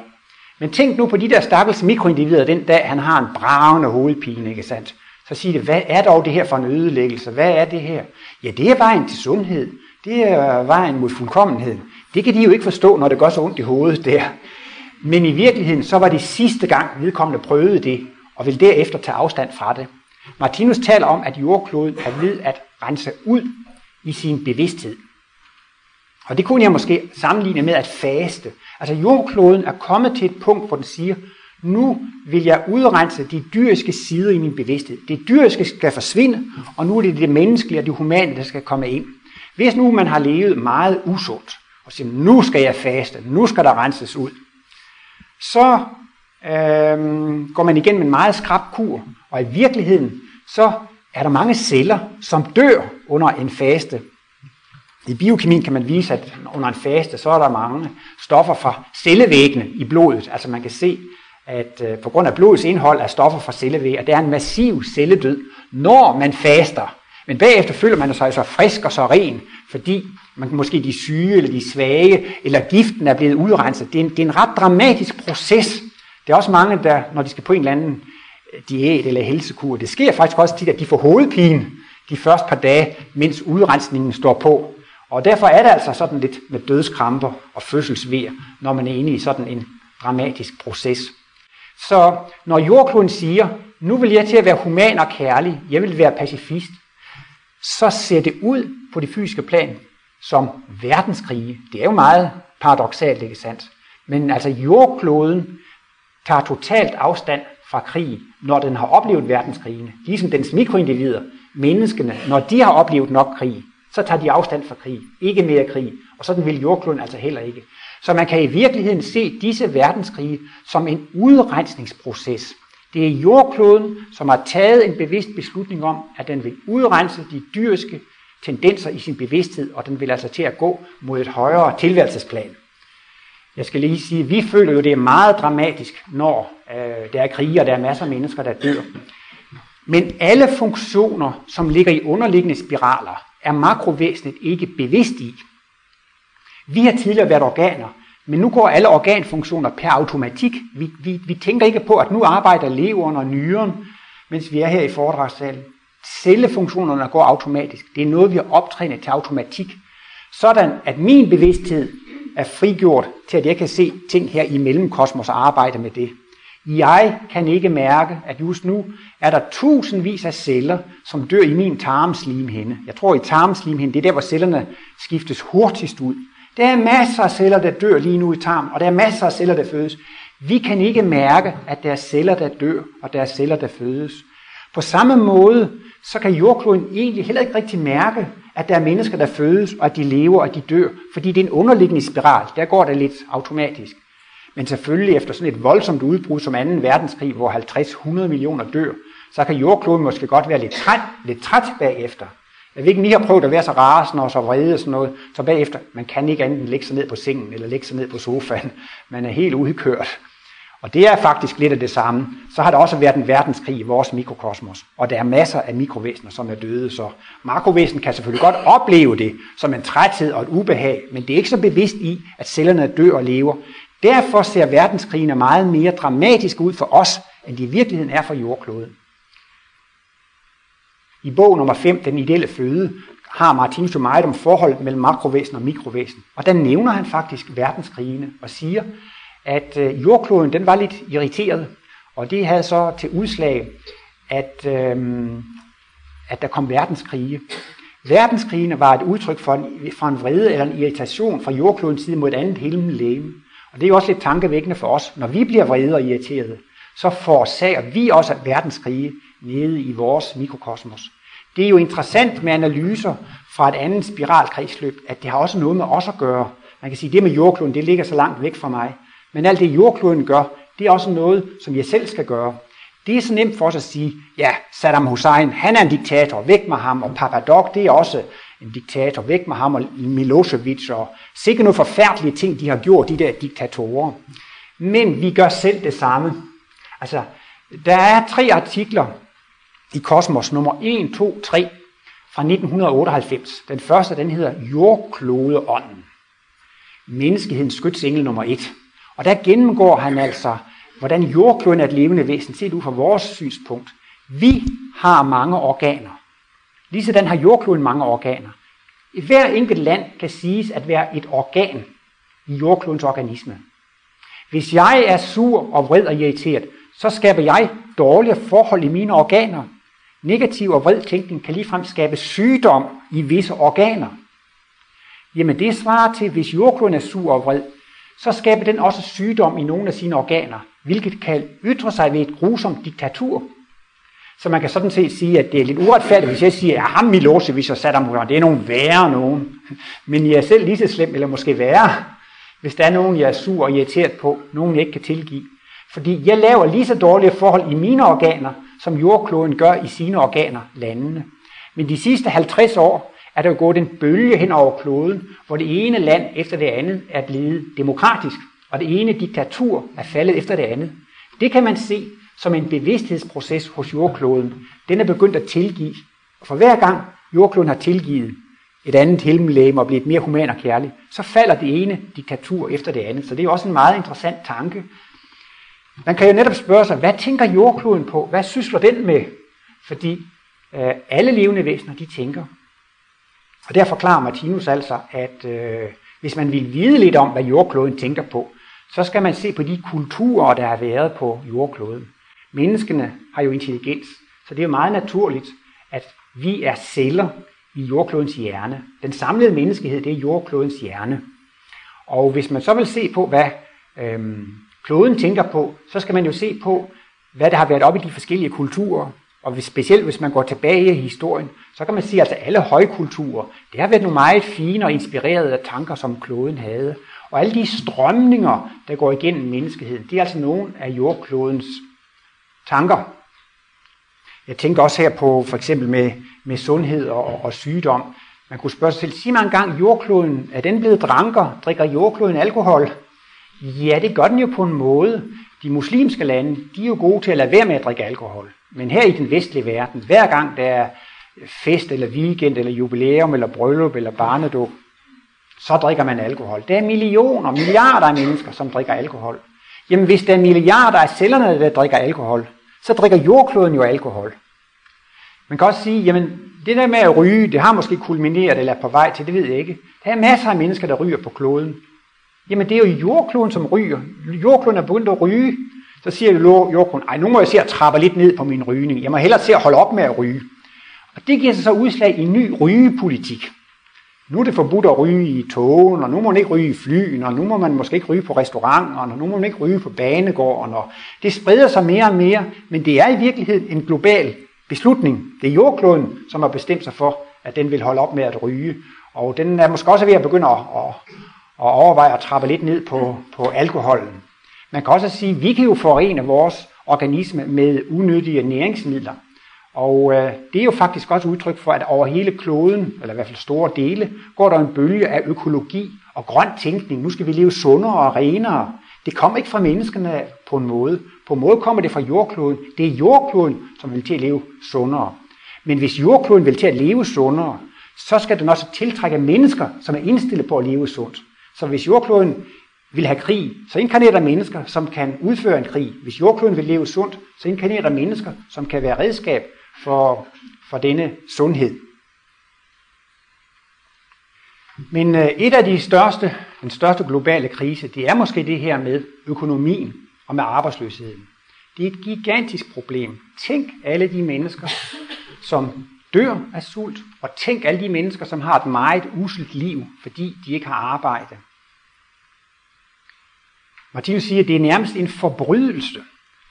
Men tænk nu på de der stakkels mikroindivider den dag, han har en bragende hovedpine, ikke sandt? Så siger det, hvad er dog det her for en ødelæggelse? Hvad er det her? Ja, det er vejen til sundhed. Det er vejen mod fuldkommenheden. Det kan de jo ikke forstå, når det gør så ondt i hovedet der. Men i virkeligheden, så var det sidste gang, vedkommende prøvede det, og vil derefter tage afstand fra det. Martinus taler om, at jordkloden er ved at rense ud i sin bevidsthed. Og det kunne jeg måske sammenligne med at faste. Altså jordkloden er kommet til et punkt, hvor den siger, nu vil jeg udrense de dyriske sider i min bevidsthed. Det dyriske skal forsvinde, og nu er det det menneskelige og det humane, der skal komme ind. Hvis nu man har levet meget usundt, og siger, nu skal jeg faste, nu skal der renses ud, så øhm, går man igennem en meget skrap kur, og i virkeligheden, så er der mange celler, som dør under en faste. I biokemien kan man vise, at under en faste, så er der mange stoffer fra cellevæggene i blodet. Altså man kan se, at øh, på grund af blodets indhold er stoffer fra cellevæg, og det er en massiv celledød, når man faster. Men bagefter føler man sig så frisk og så ren, fordi man måske de syge eller de svage, eller giften er blevet udrenset. Det er en, det er en ret dramatisk proces. Der er også mange, der, når de skal på en eller anden diæt eller helsekur, det sker faktisk også tit, at de får hovedpine de første par dage, mens udrensningen står på. Og derfor er det altså sådan lidt med dødskramper og fødselsveer, når man er inde i sådan en dramatisk proces. Så når jordkloden siger, nu vil jeg til at være human og kærlig, jeg vil være pacifist, så ser det ud på det fysiske plan som verdenskrige. Det er jo meget paradoksalt, ikke sandt? Men altså jordkloden tager totalt afstand fra krig, når den har oplevet verdenskrigene. Ligesom dens mikroindivider, menneskene, når de har oplevet nok krig, så tager de afstand fra krig. Ikke mere krig. Og sådan vil jordkloden altså heller ikke. Så man kan i virkeligheden se disse verdenskrige som en udrensningsproces. Det er jordkloden, som har taget en bevidst beslutning om, at den vil udrense de dyriske tendenser i sin bevidsthed, og den vil altså til at gå mod et højere tilværelsesplan. Jeg skal lige sige, at vi føler jo, det er meget dramatisk, når øh, der er krige, og der er masser af mennesker, der dør. Men alle funktioner, som ligger i underliggende spiraler, er makrovæsenet ikke bevidst i. Vi har tidligere været organer, men nu går alle organfunktioner per automatik. Vi, vi, vi tænker ikke på, at nu arbejder leveren og nyren, mens vi er her i foredragssalen. Cellefunktionerne går automatisk. Det er noget, vi har optrænet til automatik. Sådan, at min bevidsthed er frigjort til, at jeg kan se ting her i mellemkosmos og arbejde med det. Jeg kan ikke mærke, at just nu er der tusindvis af celler, som dør i min tarmslimhinde. Jeg tror, i tarmslimhinde, det er der, hvor cellerne skiftes hurtigst ud. Der er masser af celler, der dør lige nu i tarmen, og der er masser af celler, der fødes. Vi kan ikke mærke, at der er celler, der dør, og der er celler, der fødes. På samme måde, så kan jordkloden egentlig heller ikke rigtig mærke, at der er mennesker, der fødes, og at de lever, og de dør, fordi det er en underliggende spiral. Der går det lidt automatisk. Men selvfølgelig efter sådan et voldsomt udbrud som anden verdenskrig, hvor halvtreds til hundrede millioner dør, så kan jordkloden måske godt være lidt træt, lidt træt bagefter. Jeg vil ikke lige have prøvet at være så rasende og så vrede og sådan noget, så bagefter, man kan ikke andet end lægge sig ned på sengen eller lægge sig ned på sofaen. Man er helt udkørt. Og det er faktisk lidt af det samme. Så har der også været en verdenskrig i vores mikrokosmos, og der er masser af mikrovæsener, som er døde. Så makrovæsen kan selvfølgelig godt opleve det som en træthed og et ubehag, men det er ikke så bevidst i, at cellerne dør og lever. Derfor ser verdenskrigene meget mere dramatisk ud for os, end de i virkeligheden er for jordkloden. I bog nummer fem, Den ideelle føde, har Martinus Thomsen meget om forholdet mellem makrovæsen og mikrovæsen. Og der nævner han faktisk verdenskrigene og siger, at jordkloden den var lidt irriteret, og det havde så til udslag, at, øhm, at der kom verdenskrige. Verdenskrigene var et udtryk for en, for en vrede eller en irritation fra jordklodens side mod et andet himmellegeme. Og det er jo også lidt tankevækkende for os. Når vi bliver vrede og irriterede, så forårsager vi også verdenskrige nede i vores mikrokosmos. Det er jo interessant med analyser fra et andet spiralkredsløb, at det har også noget med os at gøre. Man kan sige, at det med jordkloden, det ligger så langt væk fra mig. Men alt det jordkloden gør, det er også noget, som jeg selv skal gøre. Det er så nemt for os at sige, ja, Saddam Hussein, han er en diktator, væk med ham, og Papadok, det er også en diktator, væk med ham, og Milosevic, og sikkert nogle forfærdelige ting, de har gjort, de der diktatorer. Men vi gør selv det samme. Altså, der er tre artikler i Kosmos, nummer en, to, tre, fra nitten otteoghalvfems. Den første, den hedder Jordklodeånden. Menneskehedens skytsengel nummer et. Og der gennemgår han altså, hvordan jordkloden er et levende væsen, set ud fra vores synspunkt. Vi har mange organer. Ligesådan har jordkloden mange organer. Hver enkelt land kan siges at være et organ i jordklodens organisme. Hvis jeg er sur og vred og irriteret, så skaber jeg dårlige forhold i mine organer. Negativ og vred tænkning kan ligefrem skabe sygdom i visse organer. Jamen det svarer til, hvis jordkloden er sur og vred, så skaber den også sygdom i nogle af sine organer, hvilket kan ytre sig ved et grusomt diktatur. Så man kan sådan set sige, at det er lidt uretfærdigt, hvis jeg siger, at ham Milosevic og Saddam Hussein, det er nogen værre nogen. Men jeg er selv lige så slem, eller måske værre, hvis der er nogen, jeg er sur og irriteret på, nogen jeg ikke kan tilgive. Fordi jeg laver lige så dårlige forhold i mine organer, som jordkloden gør i sine organer, landene. Men de sidste halvtreds år, er der jo gået en bølge hen over kloden, hvor det ene land efter det andet er blevet demokratisk, og det ene diktatur er faldet efter det andet. Det kan man se som en bevidsthedsproces hos jordkloden. Den er begyndt at tilgive, og for hver gang jordkloden har tilgivet et andet himmellegeme og blevet mere human og kærlig, så falder det ene diktatur efter det andet. Så det er også en meget interessant tanke. Man kan jo netop spørge sig, hvad tænker jordkloden på? Hvad sysler den med? Fordi øh, alle levende væsener, de tænker. Og der forklarer Martinus altså, at øh, hvis man vil vide lidt om, hvad jordkloden tænker på, så skal man se på de kulturer, der har været på jordkloden. Menneskene har jo intelligens, så det er jo meget naturligt, at vi er celler i jordklodens hjerne. Den samlede menneskehed, det er jordklodens hjerne. Og hvis man så vil se på, hvad øhm, kloden tænker på, så skal man jo se på, hvad der har været op i de forskellige kulturer. Og hvis, specielt hvis man går tilbage i historien, så kan man sige, at alle højkulturer, det har været nogle meget fine og inspirerede tanker, som kloden havde. Og alle de strømninger, der går igennem menneskeheden, det er altså nogle af jordklodens tanker. Jeg tænker også her på for eksempel med, med sundhed og, og sygdom. Man kunne spørge sig selv, sig mig engang, jordkloden, er den blevet dranker? Drikker jordkloden alkohol? Ja, det gør den jo på en måde. De muslimske lande, de er jo gode til at lade være med at drikke alkohol. Men her i den vestlige verden, hver gang der er fest eller weekend eller jubilæum eller bryllup eller barnedåb, så drikker man alkohol. Der er millioner, milliarder af mennesker, som drikker alkohol. Jamen hvis der er milliarder af cellerne, der drikker alkohol, så drikker jordkloden jo alkohol. Man kan også sige, jamen det der med at ryge, det har måske kulmineret eller er på vej til, det ved jeg ikke. Der er masser af mennesker, der ryger på kloden. Jamen det er jo jordkloden, som ryger. Jordkloden er begyndt at ryge. Så siger jo jordkloden, ej nu må jeg se at trappe lidt ned på min rygning. Jeg må hellere se at holde op med at ryge. Og det giver sig så udslag i en ny rygepolitik. Nu er det forbudt at ryge i togen, og nu må man ikke ryge i flyen, og nu må man måske ikke ryge på restauranter, og nu må man ikke ryge på banegården. Og det spreder sig mere og mere, men det er i virkeligheden en global beslutning. Det er jordkloden, som har bestemt sig for, at den vil holde op med at ryge. Og den er måske også ved at begynde at, at, at overveje at trappe lidt ned på, på alkoholen. Man kan også sige, at vi kan jo forene vores organisme med unyttige næringsmidler. Og øh, det er jo faktisk også udtryk for, at over hele kloden, eller i hvert fald store dele, går der en bølge af økologi og grøn tænkning. Nu skal vi leve sundere og renere. Det kommer ikke fra menneskene på en måde. På en måde kommer det fra jordkloden. Det er jordkloden, som vil til at leve sundere. Men hvis jordkloden vil til at leve sundere, så skal den også tiltrække mennesker, som er indstillet på at leve sundt. Så hvis jordkloden vil have krig, så inkarnerer der mennesker, som kan udføre en krig. Hvis jordkloden vil leve sundt, så inkarnerer der mennesker, som kan være redskab for, for denne sundhed. Men øh, et af de største, den største globale krise, det er måske det her med økonomien og med arbejdsløsheden. Det er et gigantisk problem. Tænk alle de mennesker, som dør af sult, og tænk alle de mennesker, som har et meget uselt liv, fordi de ikke har arbejde. Martinus siger, at det er nærmest en forbrydelse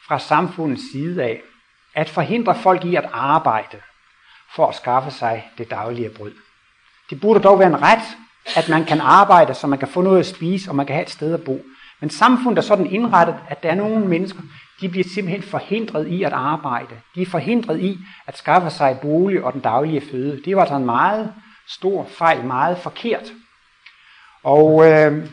fra samfundets side af, at forhindre folk i at arbejde for at skaffe sig det daglige brød. Det burde dog være en ret, at man kan arbejde, så man kan få noget at spise, og man kan have et sted at bo. Men samfundet er sådan indrettet, at der er nogle mennesker, de bliver simpelthen forhindret i at arbejde. De er forhindret i at skaffe sig bolig og den daglige føde. Det var altså en meget stor fejl, meget forkert. Og øh,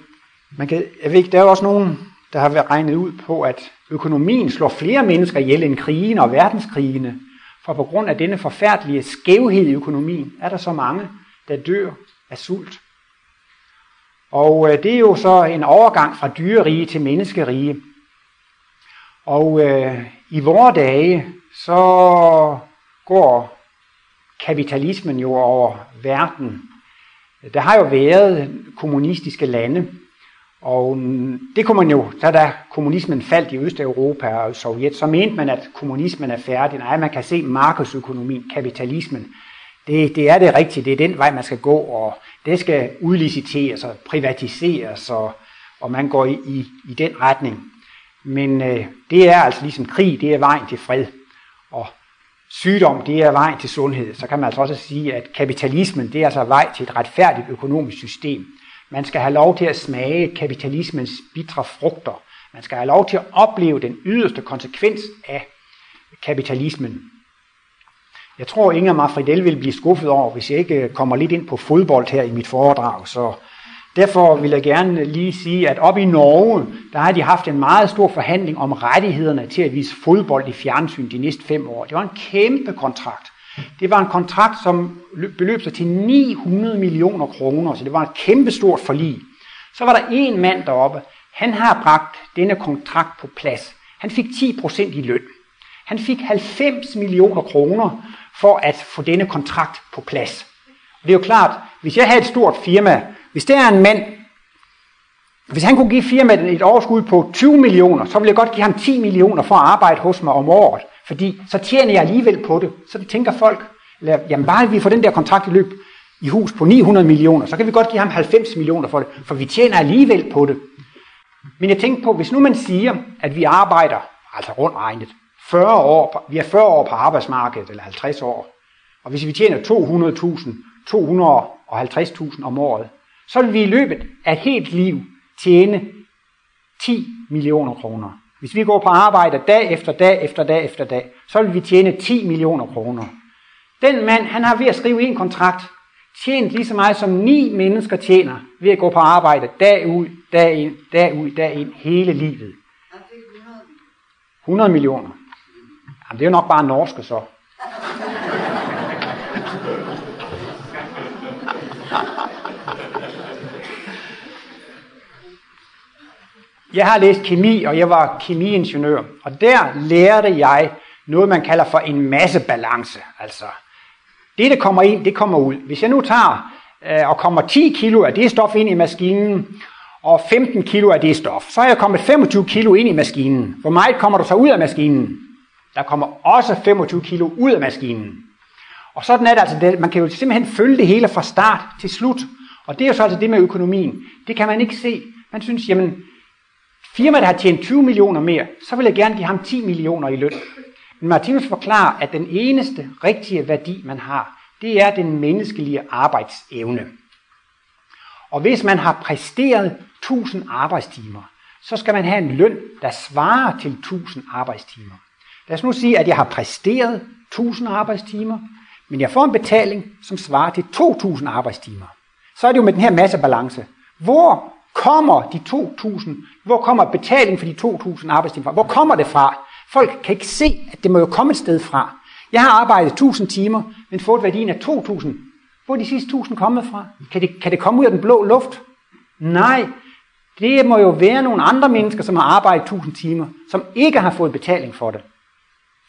man kan, jeg ved ikke, der er også nogen, der har regnet ud på, at økonomien slår flere mennesker ihjel end krigen og verdenskrigene. For på grund af denne forfærdelige skævhed i økonomien, er der så mange, der dør af sult. Og øh, det er jo så en overgang fra dyrerige til menneskerige. Og øh, i vore dage, så går kapitalismen jo over verden. Der har jo været kommunistiske lande. Og det kunne man jo, da, da kommunismen faldt i Østeuropa og Sovjet, så mente man, at kommunismen er færdig. Nej, man kan se markedsøkonomien, kapitalismen. Det, det er det rigtige, det er den vej, man skal gå, og det skal udliciteres og privatiseres, og, og man går i, i, i den retning. Men øh, det er altså ligesom krig, det er vejen til fred, og sygdom, det er vejen til sundhed. Så kan man altså også sige, at kapitalismen, det er altså vej til et retfærdigt økonomisk system. Man skal have lov til at smage kapitalismens bitre frugter. Man skal have lov til at opleve den yderste konsekvens af kapitalismen. Jeg tror, Inger Marfidel vil blive skuffet over, hvis jeg ikke kommer lidt ind på fodbold her i mit foredrag. Så derfor vil jeg gerne lige sige, at oppe i Norge, der har de haft en meget stor forhandling om rettighederne til at vise fodbold i fjernsyn de næste fem år. Det var en kæmpe kontrakt. Det var en kontrakt, som beløb sig til ni hundrede millioner kroner, så det var et kæmpestort forlig. Så var der en mand deroppe, han har bragt denne kontrakt på plads. Han fik ti procent i løn. Han fik halvfems millioner kroner for at få denne kontrakt på plads. Det er jo klart, hvis jeg havde et stort firma, hvis der er en mand, hvis han kunne give firmaet et overskud på tyve millioner, så ville jeg godt give ham ti millioner for at arbejde hos mig om året, fordi så tjener jeg alligevel på det. Så tænker folk, jamen bare vi får den der kontrakt i løb i hus på ni hundrede millioner, så kan vi godt give ham halvfems millioner for det, for vi tjener alligevel på det. Men jeg tænker på, hvis nu man siger, at vi arbejder, altså rundt regnet, fyrre år, vi er fyrre år på arbejdsmarkedet, eller halvtreds år, og hvis vi tjener to hundrede tusind, to hundrede og halvtreds tusind om året, så vil vi i løbet af et helt liv tjene ti millioner kroner. Hvis vi går på arbejde dag efter dag efter dag efter dag, så vil vi tjene ti millioner kroner. Den mand, han har ved at skrive en kontrakt, tjent lige så meget som ni mennesker tjener ved at gå på arbejde dag ud, dag ind, dag ud, dag ind, hele livet. hundrede millioner. Jamen, det er jo nok bare norske så. Jeg har læst kemi, og jeg var kemiingeniør, og der lærte jeg noget, man kalder for en massebalance. Altså, det, der kommer ind, det kommer ud. Hvis jeg nu tager øh, og kommer ti kilo af det stof ind i maskinen, og femten kilo af det stof, så er jeg kommet femogtyve kilo ind i maskinen. Hvor meget kommer du så ud af maskinen? Der kommer også femogtyve kilo ud af maskinen. Og sådan er det altså, man kan jo simpelthen følge det hele fra start til slut. Og det er jo så altså det med økonomien. Det kan man ikke se. Man synes, jamen, firmaet har tjent tyve millioner mere, så vil jeg gerne give ham ti millioner i løn. Men Martinus forklarer, at den eneste rigtige værdi, man har, det er den menneskelige arbejdsevne. Og hvis man har præsteret tusind arbejdstimer, så skal man have en løn, der svarer til tusind arbejdstimer. Lad os nu sige, at jeg har præsteret tusind arbejdstimer, men jeg får en betaling, som svarer til to tusind arbejdstimer. Så er det jo med den her massebalance. Hvor kommer de to tusind, hvor kommer betalingen for de to tusind arbejdstimer fra? Hvor kommer det fra? Folk kan ikke se, at det må jo komme et sted fra. Jeg har arbejdet tusind timer, men fået værdien af to tusind. Hvor er de sidste tusind kommet fra? Kan det, kan det komme ud af den blå luft? Nej, det må jo være nogle andre mennesker, som har arbejdet tusind timer, som ikke har fået betaling for det.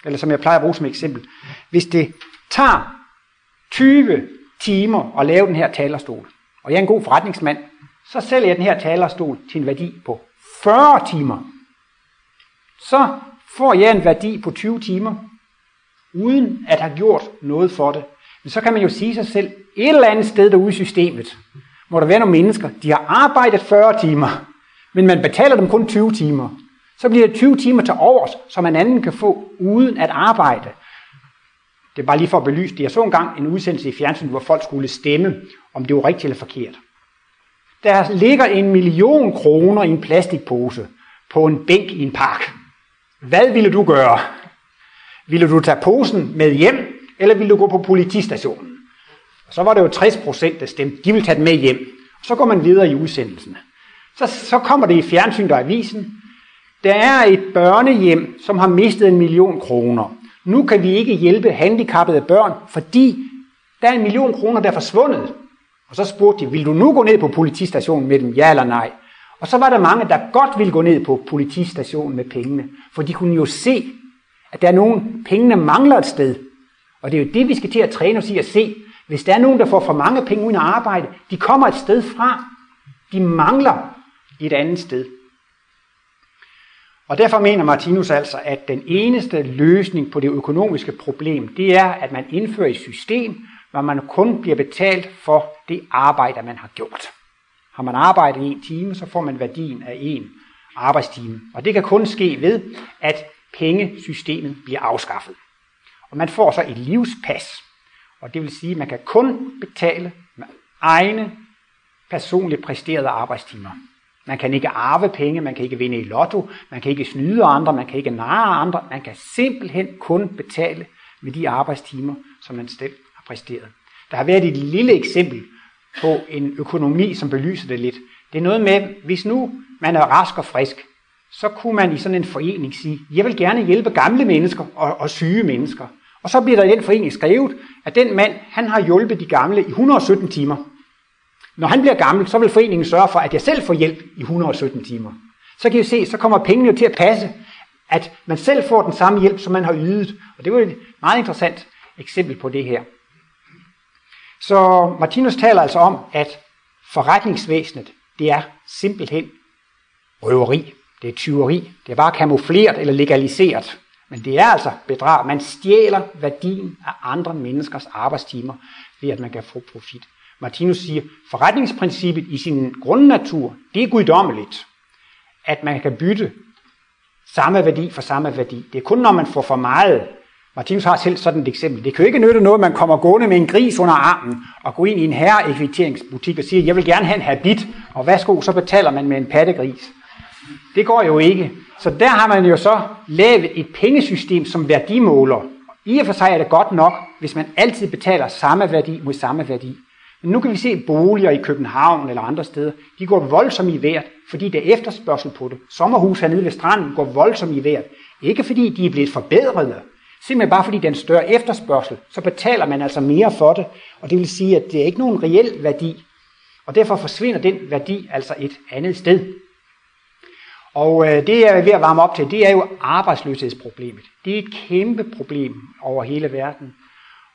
Eller som jeg plejer at bruge som eksempel. Hvis det tager tyve timer at lave den her talerstol, og jeg er en god forretningsmand, så sælger jeg den her talerstol til en værdi på fyrre timer. Så får jeg en værdi på tyve timer, uden at have gjort noget for det. Men så kan man jo sige sig selv, et eller andet sted derude i systemet, må der være nogle mennesker, de har arbejdet fyrre timer, men man betaler dem kun tyve timer. Så bliver det tyve timer til overs, som en anden kan få uden at arbejde. Det er bare lige for at belyse det. Jeg så engang en udsendelse i fjernsynet, hvor folk skulle stemme, om det var rigtigt eller forkert. Der ligger en million kroner i en plastikpose på en bænk i en park. Hvad ville du gøre? Ville du tage posen med hjem, eller ville du gå på politistationen? Og så var det jo tres procent, der stemte, de ville tage den med hjem. Og så går man videre i udsendelsen. Så, så kommer det i fjernsynet og avisen. Der er et børnehjem, som har mistet en million kroner. Nu kan vi ikke hjælpe handicappede børn, fordi der er en million kroner, der er forsvundet. Og så spurgte de, vil du nu gå ned på politistationen med dem, ja eller nej? Og så var der mange, der godt ville gå ned på politistationen med pengene, for de kunne jo se, at der er nogen, pengene mangler et sted. Og det er jo det, vi skal til at træne os i at se. Hvis der er nogen, der får for mange penge uden at arbejde, de kommer et sted fra. De mangler et andet sted. Og derfor mener Martinus altså, at den eneste løsning på det økonomiske problem, det er, at man indfører et system, hvor man kun bliver betalt for det arbejde, man har gjort. Har man arbejdet en time, så får man værdien af en arbejdstime. Og det kan kun ske ved, at pengesystemet bliver afskaffet. Og man får så et livspas. Og det vil sige, at man kan kun betale med egne personligt præsterede arbejdstimer. Man kan ikke arve penge, man kan ikke vinde i lotto, man kan ikke snyde andre, man kan ikke narre andre. Man kan simpelthen kun betale med de arbejdstimer, som man selv har præsteret. Der har været et lille eksempel på en økonomi, som belyser det lidt. Det er noget med, hvis nu man er rask og frisk, så kunne man i sådan en forening sige, jeg vil gerne hjælpe gamle mennesker og, og syge mennesker. Og så bliver der i den forening skrevet, at den mand, han har hjulpet de gamle i et hundrede og sytten timer. Når han bliver gammel, så vil foreningen sørge for, at jeg selv får hjælp i et hundrede og sytten timer. Så kan I se, så kommer pengene jo til at passe, at man selv får den samme hjælp, som man har ydet. Og det var et meget interessant eksempel på det her. Så Martinus taler altså om, at forretningsvæsenet, det er simpelthen røveri. Det er tyveri. Det er bare kamufleret eller legaliseret. Men det er altså bedrag. Man stjæler værdien af andre menneskers arbejdstimer, ved at man kan få profit. Martinus siger, at forretningsprincippet i sin grundnatur, det er guddommeligt, at man kan bytte samme værdi for samme værdi. Det er kun, når man får for meget. Martinus har selv sådan et eksempel. Det kan jo ikke nytte noget, at man kommer gående med en gris under armen og går ind i en herreekviteringsbutik og siger, at jeg vil gerne have en habit, og værsgo, så betaler man med en pattegris. Det går jo ikke. Så der har man jo så lavet et pengesystem som værdimåler. I og for sig er det godt nok, hvis man altid betaler samme værdi mod samme værdi. Men nu kan vi se, at boliger i København eller andre steder, de går voldsomt i vejret, fordi der er efterspørgsel på det. Sommerhus hernede ved stranden går voldsomt i vejret. Ikke fordi de er blevet forbedrede, simpelthen bare fordi der er en større efterspørgsel, så betaler man altså mere for det. Og det vil sige, at det er ikke nogen reel værdi. Og derfor forsvinder den værdi altså et andet sted. Og det, jeg er ved at varme op til, det er jo arbejdsløshedsproblemet. Det er et kæmpe problem over hele verden.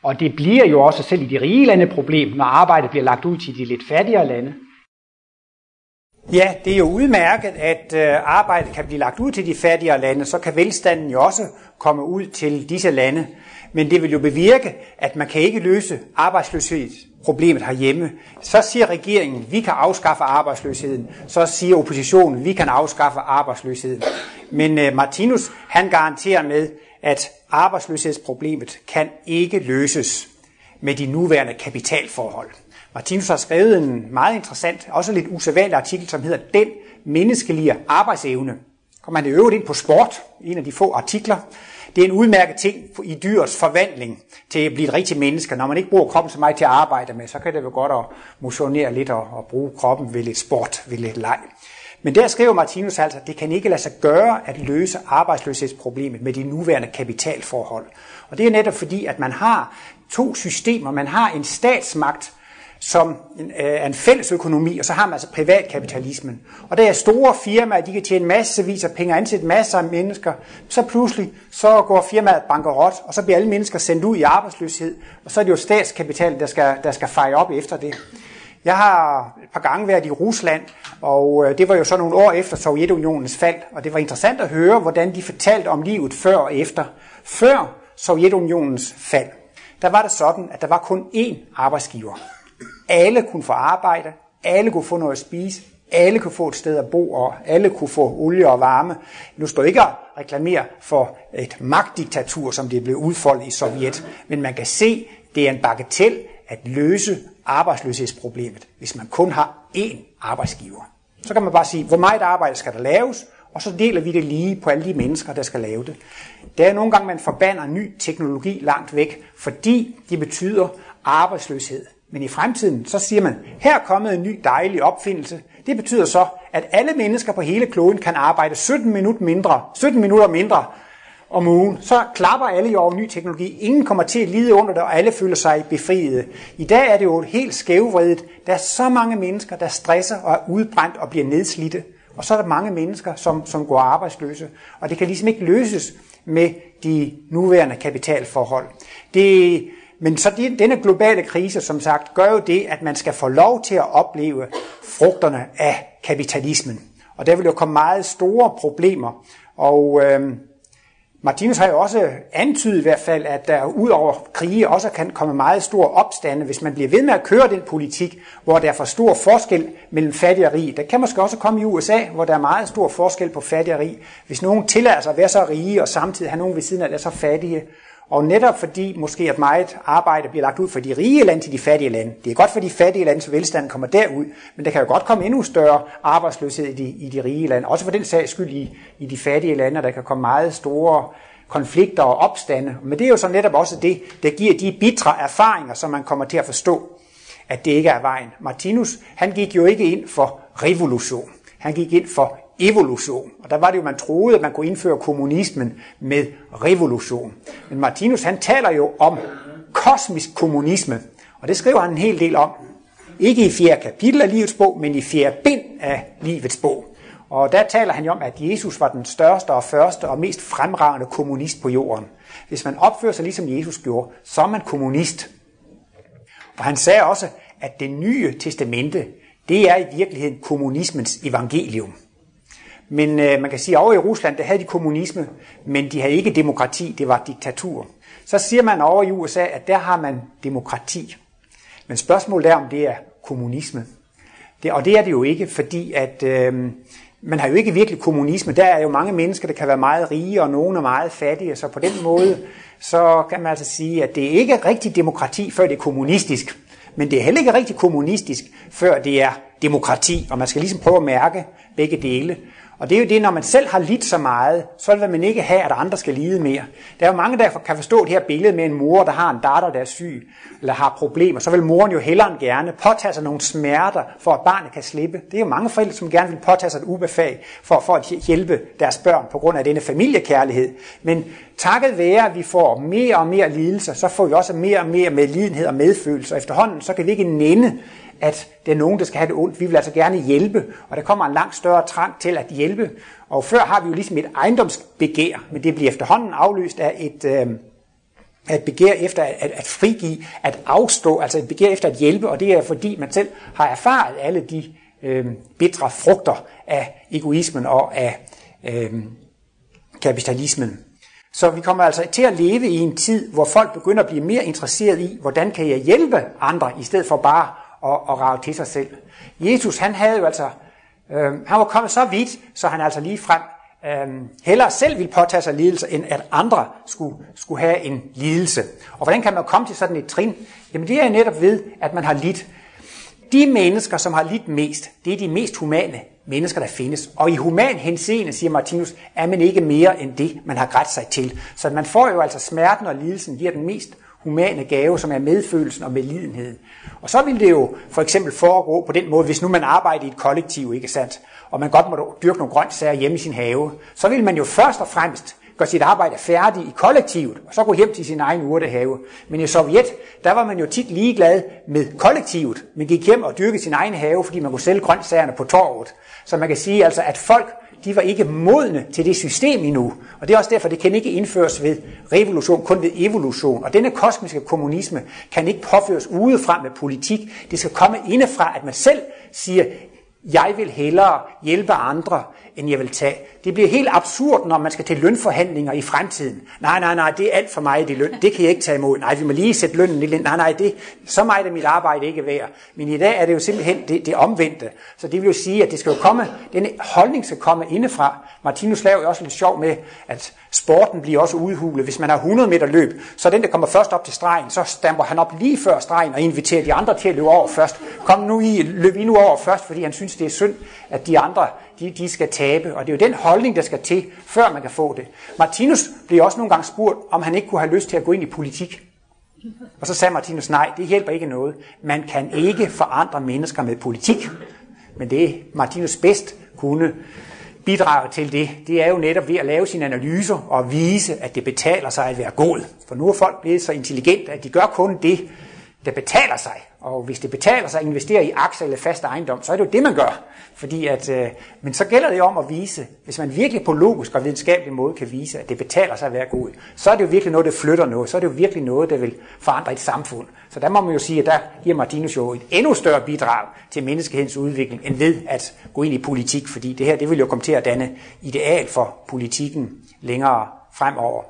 Og det bliver jo også selv i de rige lande et problem, når arbejdet bliver lagt ud til de lidt fattigere lande. Ja, det er jo udmærket, at arbejdet kan blive lagt ud til de fattigere lande, så kan velstanden jo også komme ud til disse lande. Men det vil jo bevirke, at man kan ikke løse arbejdsløshedsproblemet herhjemme. Så siger regeringen, vi kan afskaffe arbejdsløsheden. Så siger oppositionen, vi kan afskaffe arbejdsløsheden. Men Martinus, han garanterer med, at arbejdsløshedsproblemet kan ikke løses med de nuværende kapitalforhold. Martinus har skrevet en meget interessant, også lidt usædvanlig artikel, som hedder Den menneskelige arbejdsevne. Kommer han i øvrigt ind på sport, en af de få artikler. Det er en udmærket ting i dyrets forvandling til at blive et rigtigt menneske. Når man ikke bruger kroppen så meget til at arbejde med, så kan det jo godt at motionere lidt og, og bruge kroppen ved lidt sport, ved lidt leg. Men der skriver Martinus altså, at det kan ikke lade sig gøre at løse arbejdsløshedsproblemet med de nuværende kapitalforhold. Og det er netop fordi, at man har to systemer. Man har en statsmagt, som er en fælles økonomi, og så har man altså privatkapitalismen. Og der er store firmaer, de kan tjene massevis af penge og ansætte masser af mennesker. Så pludselig så går firmaet bankerot, og så bliver alle mennesker sendt ud i arbejdsløshed, og så er det jo statskapitalen, der skal, der skal feje op efter det. Jeg har et par gange været i Rusland, og det var jo så nogle år efter Sovjetunionens fald, og det var interessant at høre, hvordan de fortalte om livet før og efter. Før Sovjetunionens fald, der var det sådan, at der var kun én arbejdsgiver. Alle kunne få arbejde, alle kunne få noget at spise, alle kunne få et sted at bo, og alle kunne få olie og varme. Nu står ikke at reklamere for et magtdiktatur, som det blev udfoldet i Sovjet, men man kan se, det er en bagatel at løse arbejdsløshedsproblemet, hvis man kun har én arbejdsgiver. Så kan man bare sige, hvor meget arbejde skal der laves, og så deler vi det lige på alle de mennesker, der skal lave det. Der er nogle gange, man forbander ny teknologi langt væk, fordi det betyder arbejdsløshed. Men i fremtiden, så siger man, her er kommet en ny dejlig opfindelse. Det betyder så, at alle mennesker på hele kloden kan arbejde sytten minutter mindre, sytten minutter mindre om ugen. Så klapper alle jo over ny teknologi. Ingen kommer til at lide under det, og alle føler sig befriede. I dag er det jo helt skævvredet. Der er så mange mennesker, der stresser og er udbrændt og bliver nedslidte. Og så er der mange mennesker, som, som går arbejdsløse. Og det kan ligesom ikke løses med de nuværende kapitalforhold. Det Men så denne globale krise, som sagt, gør jo det, at man skal få lov til at opleve frugterne af kapitalismen. Og der vil jo komme meget store problemer. Og øh, Martinus har jo også antydet i hvert fald, at der ud over krige også kan komme meget store opstande, hvis man bliver ved med at køre den politik, hvor der er for stor forskel mellem fattig og rig. Der kan måske også komme i U S A, hvor der er meget stor forskel på fattig og rig. Hvis nogen tillader sig at være så rige, og samtidig have nogen ved siden af, der er så fattige. Og netop fordi måske at meget arbejde bliver lagt ud for de rige lande til de fattige lande. Det er godt for de fattige lande, så velstanden kommer derud, men der kan jo godt komme endnu større arbejdsløshed i de, i de rige lande. Også for den sags skyld i, i de fattige lande, der kan komme meget store konflikter og opstande. Men det er jo så netop også det, der giver de bitre erfaringer, som man kommer til at forstå, at det ikke er vejen. Martinus, han gik jo ikke ind for revolution. Han gik ind for evolution. Og der var det jo, man troede, at man kunne indføre kommunismen med revolution. Men Martinus, han taler jo om kosmisk kommunisme, og det skriver han en hel del om. Ikke i fjerde kapitel af livets bog, men i fjerde bind af livets bog. Og der taler han jo om, at Jesus var den største og første og mest fremragende kommunist på jorden. Hvis man opfører sig ligesom Jesus gjorde, så er man kommunist. Og han sagde også, at det nye testamente, det er i virkeligheden kommunismens evangelium. Men øh, man kan sige, at over i Rusland, der havde de kommunisme, men de havde ikke demokrati, det var diktatur. Så siger man over i U S A, at der har man demokrati. Men spørgsmålet er, om det er kommunisme. Det, og det er det jo ikke, fordi at øh, man har jo ikke virkelig kommunisme. Der er jo mange mennesker, der kan være meget rige, og nogen er meget fattige. Så på den måde, så kan man altså sige, at det ikke er rigtig demokrati, før det er kommunistisk. Men det er heller ikke rigtig kommunistisk, før det er demokrati. Og man skal ligesom prøve at mærke begge dele. Og det er jo det, når man selv har lidt så meget, så vil man ikke have, at andre skal lide mere. Der er jo mange, der kan forstå det her billede med en mor, der har en datter, der er syg, eller har problemer. Så vil moren jo hellere end gerne påtage sig nogle smerter, for at barnet kan slippe. Det er jo mange forældre, som gerne vil påtage sig et ubefag, for, for at hjælpe deres børn på grund af denne familiekærlighed. Men takket være, at vi får mere og mere lidelser, så får vi også mere og mere medlidenhed og medfølelse. Og efterhånden, så kan vi ikke nænde, at det er nogen, der skal have det ondt. Vi vil altså gerne hjælpe, og der kommer en langt større trang til at hjælpe. Og før har vi jo ligesom et ejendomsbegær, men det bliver efterhånden afløst af et, øh, et begær efter at, at frigive, at afstå, altså et begær efter at hjælpe, og det er fordi man selv har erfaret alle de øh, bitre frugter af egoismen og af øh, kapitalismen. Så vi kommer altså til at leve i en tid, hvor folk begynder at blive mere interesseret i, hvordan kan jeg hjælpe andre, i stedet for bare og, og rave til sig selv. Jesus, han havde jo altså, øh, han var kommet så vidt, så han altså ligefrem øh, hellere selv ville påtage sig lidelse, end at andre skulle, skulle have en lidelse. Og hvordan kan man komme til sådan et trin? Jamen det er netop ved, at man har lidt. De mennesker, som har lidt mest, det er de mest humane mennesker, der findes. Og i human henseende, siger Martinus, er man ikke mere end det, man har grædt sig til. Så man får jo altså smerten og lidelsen, giver den mest humane gave, som er medfølelsen og medlidenheden. Og så ville det jo for eksempel foregå på den måde, hvis nu man arbejder i et kollektiv, ikke sandt, og man godt måtte dyrke nogle grøntsager hjemme i sin have, så ville man jo først og fremmest gøre sit arbejde færdigt i kollektivet, og så gå hjem til sin egen urtehave. Men i Sovjet, der var man jo tit ligeglad med kollektivet, men gik hjem og dyrkede sin egen have, fordi man kunne sælge grøntsagerne på torvet. Så man kan sige altså, at folk, de var ikke modne til det system endnu. Og det er også derfor, det kan ikke indføres ved revolution, kun ved evolution. Og denne kosmiske kommunisme kan ikke påføres udefra med politik. Det skal komme indefra, at man selv siger, jeg vil hellere hjælpe andre, end jeg vil tage. Det bliver helt absurd, når man skal til lønforhandlinger i fremtiden. Nej, nej, nej, det er alt for meget i løn. Det kan jeg ikke tage imod. Nej, vi må lige sætte lønnen lidt. Nej, nej, det, så meget er mit arbejde ikke værd. Men i dag er det jo simpelthen det, det omvendte. Så det vil jo sige, at det skal jo komme, denne holdning skal komme indefra. Martinus laver jo også lidt sjov med, at sporten bliver også udhulet. Hvis man har hundrede meter løb, så den, der kommer først op til stregen, så stamper han op lige før stregen og inviterer de andre til at løbe over først. Kom nu i, løb I nu over først, fordi han synes, det er synd, at de andre, de, de skal tabe. Og det er jo den holdning, der skal til, før man kan få det. Martinus blev også nogle gange spurgt, om han ikke kunne have lyst til at gå ind i politik. Og så sagde Martinus, nej, det hjælper ikke noget. Man kan ikke forandre mennesker med politik. Men det Martinus bedst kunne bidrage til det, det er jo netop ved at lave sine analyser og vise, at det betaler sig at være god. For nu er folk blevet så intelligente, at de gør kun det, der betaler sig. Og hvis det betaler sig at investere i aktier eller fast ejendom, så er det jo det, man gør. Fordi at, øh, men så gælder det om at vise, hvis man virkelig på logisk og videnskabelig måde kan vise, at det betaler sig at være god, så er det jo virkelig noget, der flytter noget. Så er det jo virkelig noget, der vil forandre et samfund. Så der må man jo sige, at der giver Martinus jo et endnu større bidrag til menneskehedens udvikling, end ved at gå ind i politik. Fordi det her, det vil jo komme til at danne ideal for politikken længere fremover.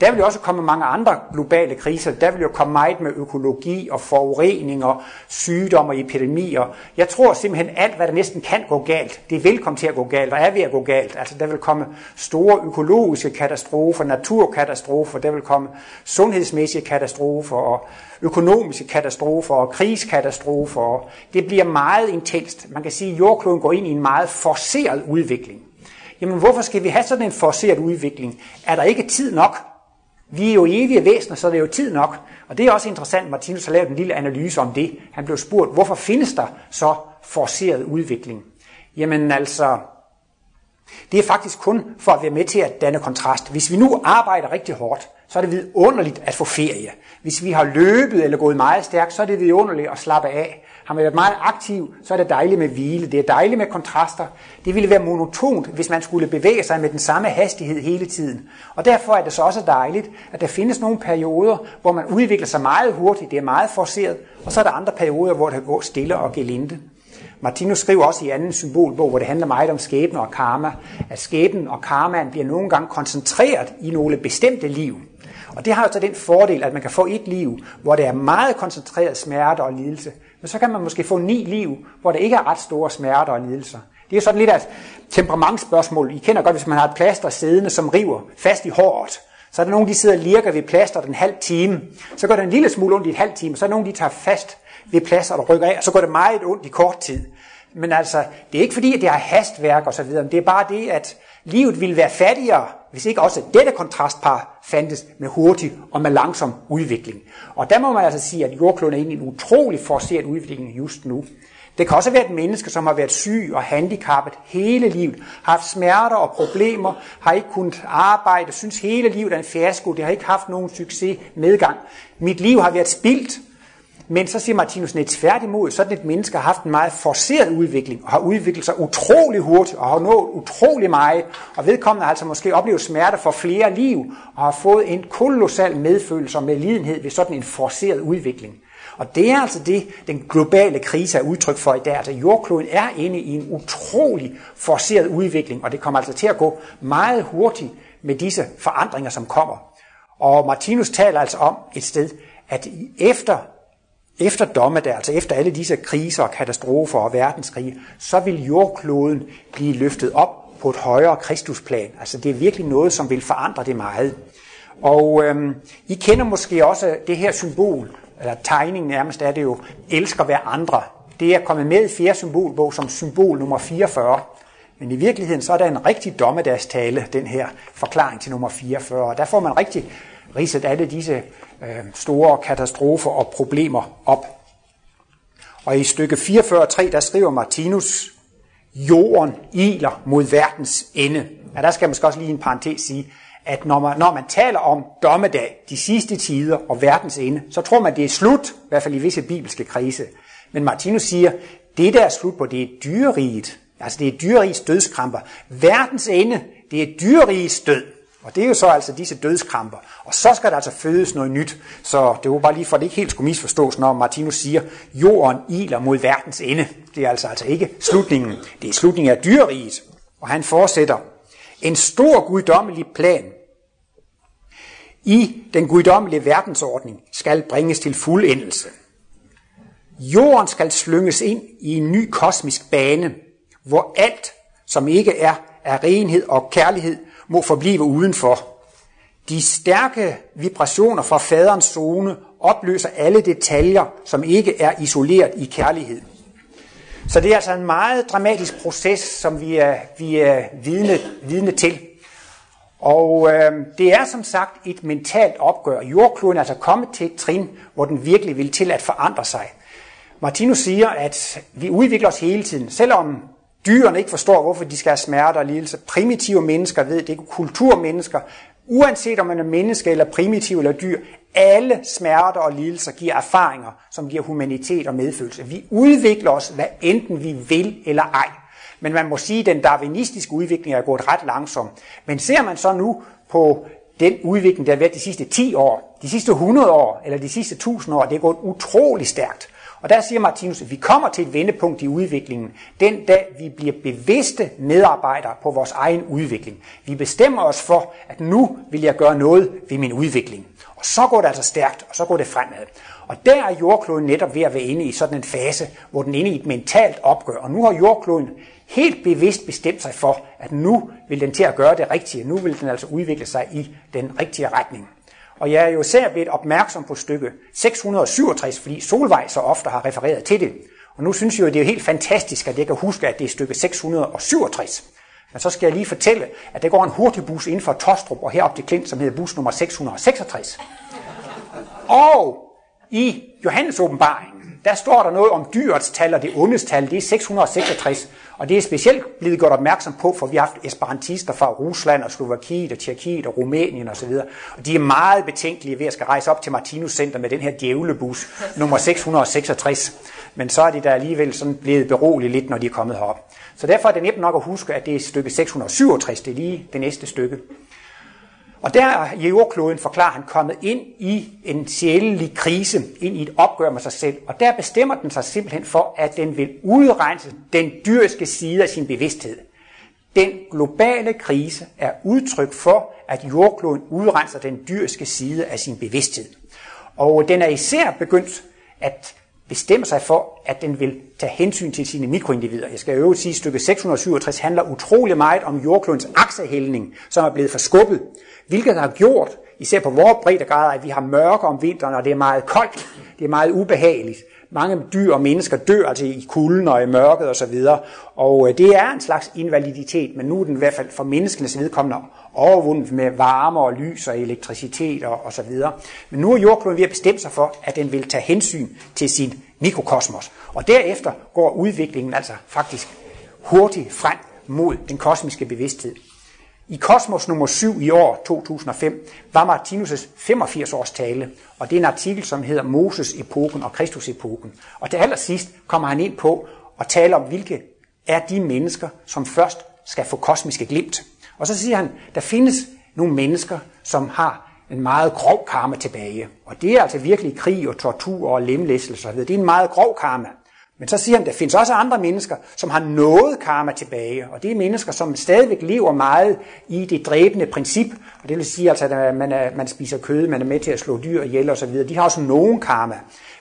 Der vil jo også komme mange andre globale kriser. Der vil jo komme meget med økologi og forureninger, sygdomme og epidemier. Jeg tror simpelthen, alt hvad der næsten kan gå galt, det vil komme til at gå galt og er ved at gå galt. Altså der vil komme store økologiske katastrofer, naturkatastrofer, der vil komme sundhedsmæssige katastrofer og økonomiske katastrofer og krigskatastrofer. Det bliver meget intenst. Man kan sige, at jordkloden går ind i en meget forceret udvikling. Jamen hvorfor skal vi have sådan en forceret udvikling? Er der ikke tid nok? Vi er jo evige væsener, så det er jo tid nok. Og det er også interessant, Martinus har lavet en lille analyse om det. Han blev spurgt, hvorfor findes der så forceret udvikling? Jamen altså, det er faktisk kun for at være med til at danne kontrast. Hvis vi nu arbejder rigtig hårdt, så er det vidunderligt at få ferie. Hvis vi har løbet eller gået meget stærkt, så er det vidunderligt at slappe af. Har man været meget aktiv, så er det dejligt med hvile. Det er dejligt med kontraster. Det ville være monotont, hvis man skulle bevæge sig med den samme hastighed hele tiden. Og derfor er det så også dejligt, at der findes nogle perioder, hvor man udvikler sig meget hurtigt. Det er meget forceret. Og så er der andre perioder, hvor det går stille og gelinde. Martinus skriver også i anden symbolbog, hvor det handler meget om skæbne og karma, at skæbnen og karmaen bliver nogle gange koncentreret i nogle bestemte liv. Og det har jo så den fordel, at man kan få et liv, hvor der er meget koncentreret smerte og lidelse. Men så kan man måske få ni liv, hvor der ikke er ret store smerter og lidelser. Det er sådan lidt af et temperamentsspørgsmål. I kender godt, hvis man har et plaster siddende, som river fast i håret. Så er der nogen, de sidder og lirker ved plaster den halv time. Så går det en lille smule ondt i et halv time. Så er der nogen, de tager fast ved plaster og rykker af, og så går det meget ondt i kort tid. Men altså, det er ikke fordi, at det har hastværk og så videre. Men det er bare det, at livet ville være fattigere, hvis ikke også dette kontrastpar fandtes med hurtig og med langsom udvikling. Og der må man altså sige, at jordkloden er inde i en utrolig forceret udvikling just nu. Det kan også være et menneske, som har været syg og handicappet hele livet, har haft smerter og problemer, har ikke kunnet arbejde, synes hele livet er en fiasko, det har ikke haft nogen succes, medgang. Mit liv har været spildt. Men så siger Martinus net tværtimod, sådan et menneske har haft en meget forceret udvikling, og har udviklet sig utrolig hurtigt, og har nået utrolig meget, og vedkommende har altså måske oplevet smerte for flere liv, og har fået en kolossal medfølelse og medlidenhed ved sådan en forceret udvikling. Og det er altså det, den globale krise er udtryk for i dag. Altså jordkloden er inde i en utrolig forceret udvikling, og det kommer altså til at gå meget hurtigt med disse forandringer, som kommer. Og Martinus taler altså om et sted, at efter Efter dommedag, altså efter alle disse kriser og katastrofer og verdenskrige, så vil jordkloden blive løftet op på et højere kristusplan. Altså det er virkelig noget, som vil forandre det meget. Og øhm, I kender måske også det her symbol, eller tegningen nærmest er det jo, elsker hver andre. Det er kommet med i fjerde symbolbog som symbol nummer fireogfyrre. Men i virkeligheden så er der en rigtig dommedagstale, den her forklaring til nummer fireogfyrre. Der får man rigtig ridset alle disse øh, store katastrofer og problemer op. Og i stykke fireogfyrre tre, der skriver Martinus, jorden iler mod verdens ende. Ja, der skal man måske også lige en parentes sige, at når man, når man taler om dommedag, de sidste tider og verdens ende, så tror man, det er slut, i hvert fald i visse bibelske krise. Men Martinus siger, det der er slut på, det er dyreriget. Altså det er dyrerigets dødskramper. Verdens ende, det er dyrerigets død. Og det er jo så altså disse dødskramper. Og så skal der altså fødes noget nyt. Så det var bare lige for, at det ikke helt skulle misforstås, når Martinus siger, jorden iler mod verdens ende. Det er altså, altså ikke slutningen. Det er slutningen af dyreriget. Og han fortsætter. En stor guddommelig plan i den guddommelige verdensordning skal bringes til fuldendelse. Jorden skal slynges ind i en ny kosmisk bane, hvor alt, som ikke er af renhed og kærlighed, må forblive udenfor. De stærke vibrationer fra faderens zone opløser alle detaljer, som ikke er isoleret i kærlighed. Så det er altså en meget dramatisk proces, som vi er, vi er vidne, vidne til. Og øh, det er som sagt et mentalt opgør. Jordkloden er altså kommet til et trin, hvor den virkelig vil til at forandre sig. Martinus siger, at vi udvikler os hele tiden, selvom dyrene ikke forstår, hvorfor de skal have smerte og lidelse. Primitive mennesker ved det, kulturmennesker. Uanset om man er menneske eller primitiv eller dyr, alle smerter og lidelser giver erfaringer, som giver humanitet og medfølelse. Vi udvikler os, hvad enten vi vil eller ej. Men man må sige, at den darwinistiske udvikling er gået ret langsomt. Men ser man så nu på den udvikling, der har været de sidste ti år, de sidste hundrede år eller de sidste tusind år, det er gået utrolig stærkt. Og der siger Martinus, at vi kommer til et vendepunkt i udviklingen, den dag vi bliver bevidste medarbejdere på vores egen udvikling. Vi bestemmer os for, at nu vil jeg gøre noget ved min udvikling. Og så går det altså stærkt, og så går det fremad. Og der er jordkloden netop ved at være inde i sådan en fase, hvor den er inde i et mentalt opgør. Og nu har jordkloden helt bevidst bestemt sig for, at nu vil den til at gøre det rigtige. Nu vil den altså udvikle sig i den rigtige retning. Og jeg er jo især blevet opmærksom på stykke seks hundrede og syvogtres, fordi Solvej så ofte har refereret til det. Og nu synes jeg jo, det er helt fantastisk, at jeg kan huske, at det er stykke seks hundrede og syvogtres. Men så skal jeg lige fortælle, at der går en hurtigbus inden for Tostrup og herop til Klint, som hedder bus nummer seks hundrede og seksogtres. Og i Johannes Åbenbaring, der står der noget om dyrets tal og det ondes tal, det er seks hundrede og seksogtres. Og det er specielt blevet godt opmærksom på, for vi har haft esperantister fra Rusland og Slovakiet og Tjekkiet og Rumænien osv. Og de er meget betænkelige ved at skal rejse op til Martinus Center med den her djævlebus nummer seks hundrede og seksogtres. men så er de der alligevel sådan blevet beroliget lidt, når de er kommet herop. Så derfor er det nemt nok at huske, at det er stykke seks hundrede og syvogtres, det er lige det næste stykke. Og der i jordkloden, forklarer han, kommet ind i en sjælelig krise, ind i et opgør med sig selv. Og der bestemmer den sig simpelthen for, at den vil udrense den dyriske side af sin bevidsthed. Den globale krise er udtryk for, at jordkloden udrenser den dyriske side af sin bevidsthed. Og den er især begyndt at bestemmer sig for, at den vil tage hensyn til sine mikroindivider. Jeg skal i øvrigt sige, at stykke seks hundrede og syvogtres handler utrolig meget om jordklodens aksehældning, som er blevet forskubbet, hvilket har gjort, især på vores breddegrader, at vi har mørke om vinteren, og det er meget koldt, det er meget ubehageligt. Mange dyr og mennesker dør altså i kulden og i mørket osv., og det er en slags invaliditet, men nu er den i hvert fald for menneskenes vedkommende overvundet med varme og lys og elektricitet osv. Men nu er jordkloden ved at bestemme sig for, at den vil tage hensyn til sin mikrokosmos, og derefter går udviklingen altså faktisk hurtigt frem mod den kosmiske bevidsthed. I Kosmos nummer syv i år to tusind og fem var Martinus' femogfirs års tale, og det er en artikel, som hedder Moses-epoken og Kristus-epoken. Og til allersidst kommer han ind på at tale om, hvilke er de mennesker, som først skal få kosmiske glimt. Og så siger han, der findes nogle mennesker, som har en meget grov karma tilbage. Og det er altså virkelig krig og tortur og lemlæstelse, det er en meget grov karma. Men så siger han, der findes også andre mennesker, som har noget karma tilbage, og det er mennesker, som stadigvæk lever meget i det dræbende princip, og det vil sige, altså, at man, er, man spiser kød, man er med til at slå dyr ihjel osv., de har også nogen karma.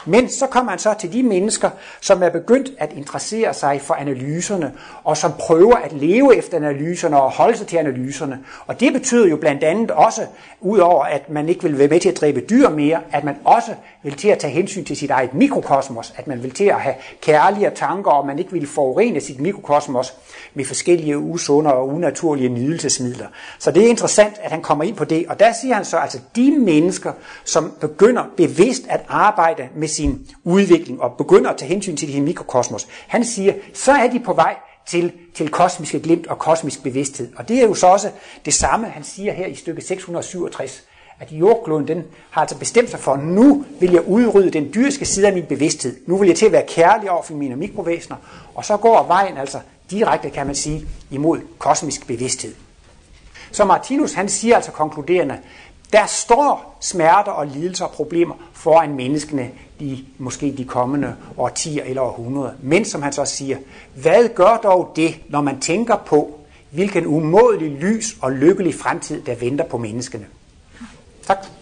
Men så kommer han så til de mennesker, som er begyndt at interessere sig for analyserne, og som prøver at leve efter analyserne og holde sig til analyserne. Og det betyder jo blandt andet også, udover at man ikke vil være med til at dræbe dyr mere, at man også vil til at tage hensyn til sit eget mikrokosmos, at man vil til at have kærlige tanker, og man ikke vil forurene sit mikrokosmos med forskellige usunde og unaturlige nydelsesmidler. Så det er interessant, at han kommer ind på det, og der siger han så, altså de mennesker, som begynder bevidst at arbejde med sin udvikling og begynder at tage hensyn til det her mikrokosmos, han siger, så er de på vej til, til kosmiske glimt og kosmisk bevidsthed. Og det er jo så også det samme, han siger her i stykke seks hundrede og syvogtres, at jordkloden, den har altså bestemt sig for, nu vil jeg udrydde den dyriske side af min bevidsthed. Nu vil jeg til at være kærlig over for mine mikrovæsener, og så går vejen altså direkte, kan man sige, imod kosmisk bevidsthed. Så Martinus, han siger altså konkluderende, der står smerter og lidelser og problemer foran menneskene i måske de kommende årtier eller århundreder. Men som han så siger, hvad gør dog det, når man tænker på, hvilken umådelig lys og lykkelig fremtid, der venter på menneskene? Tak.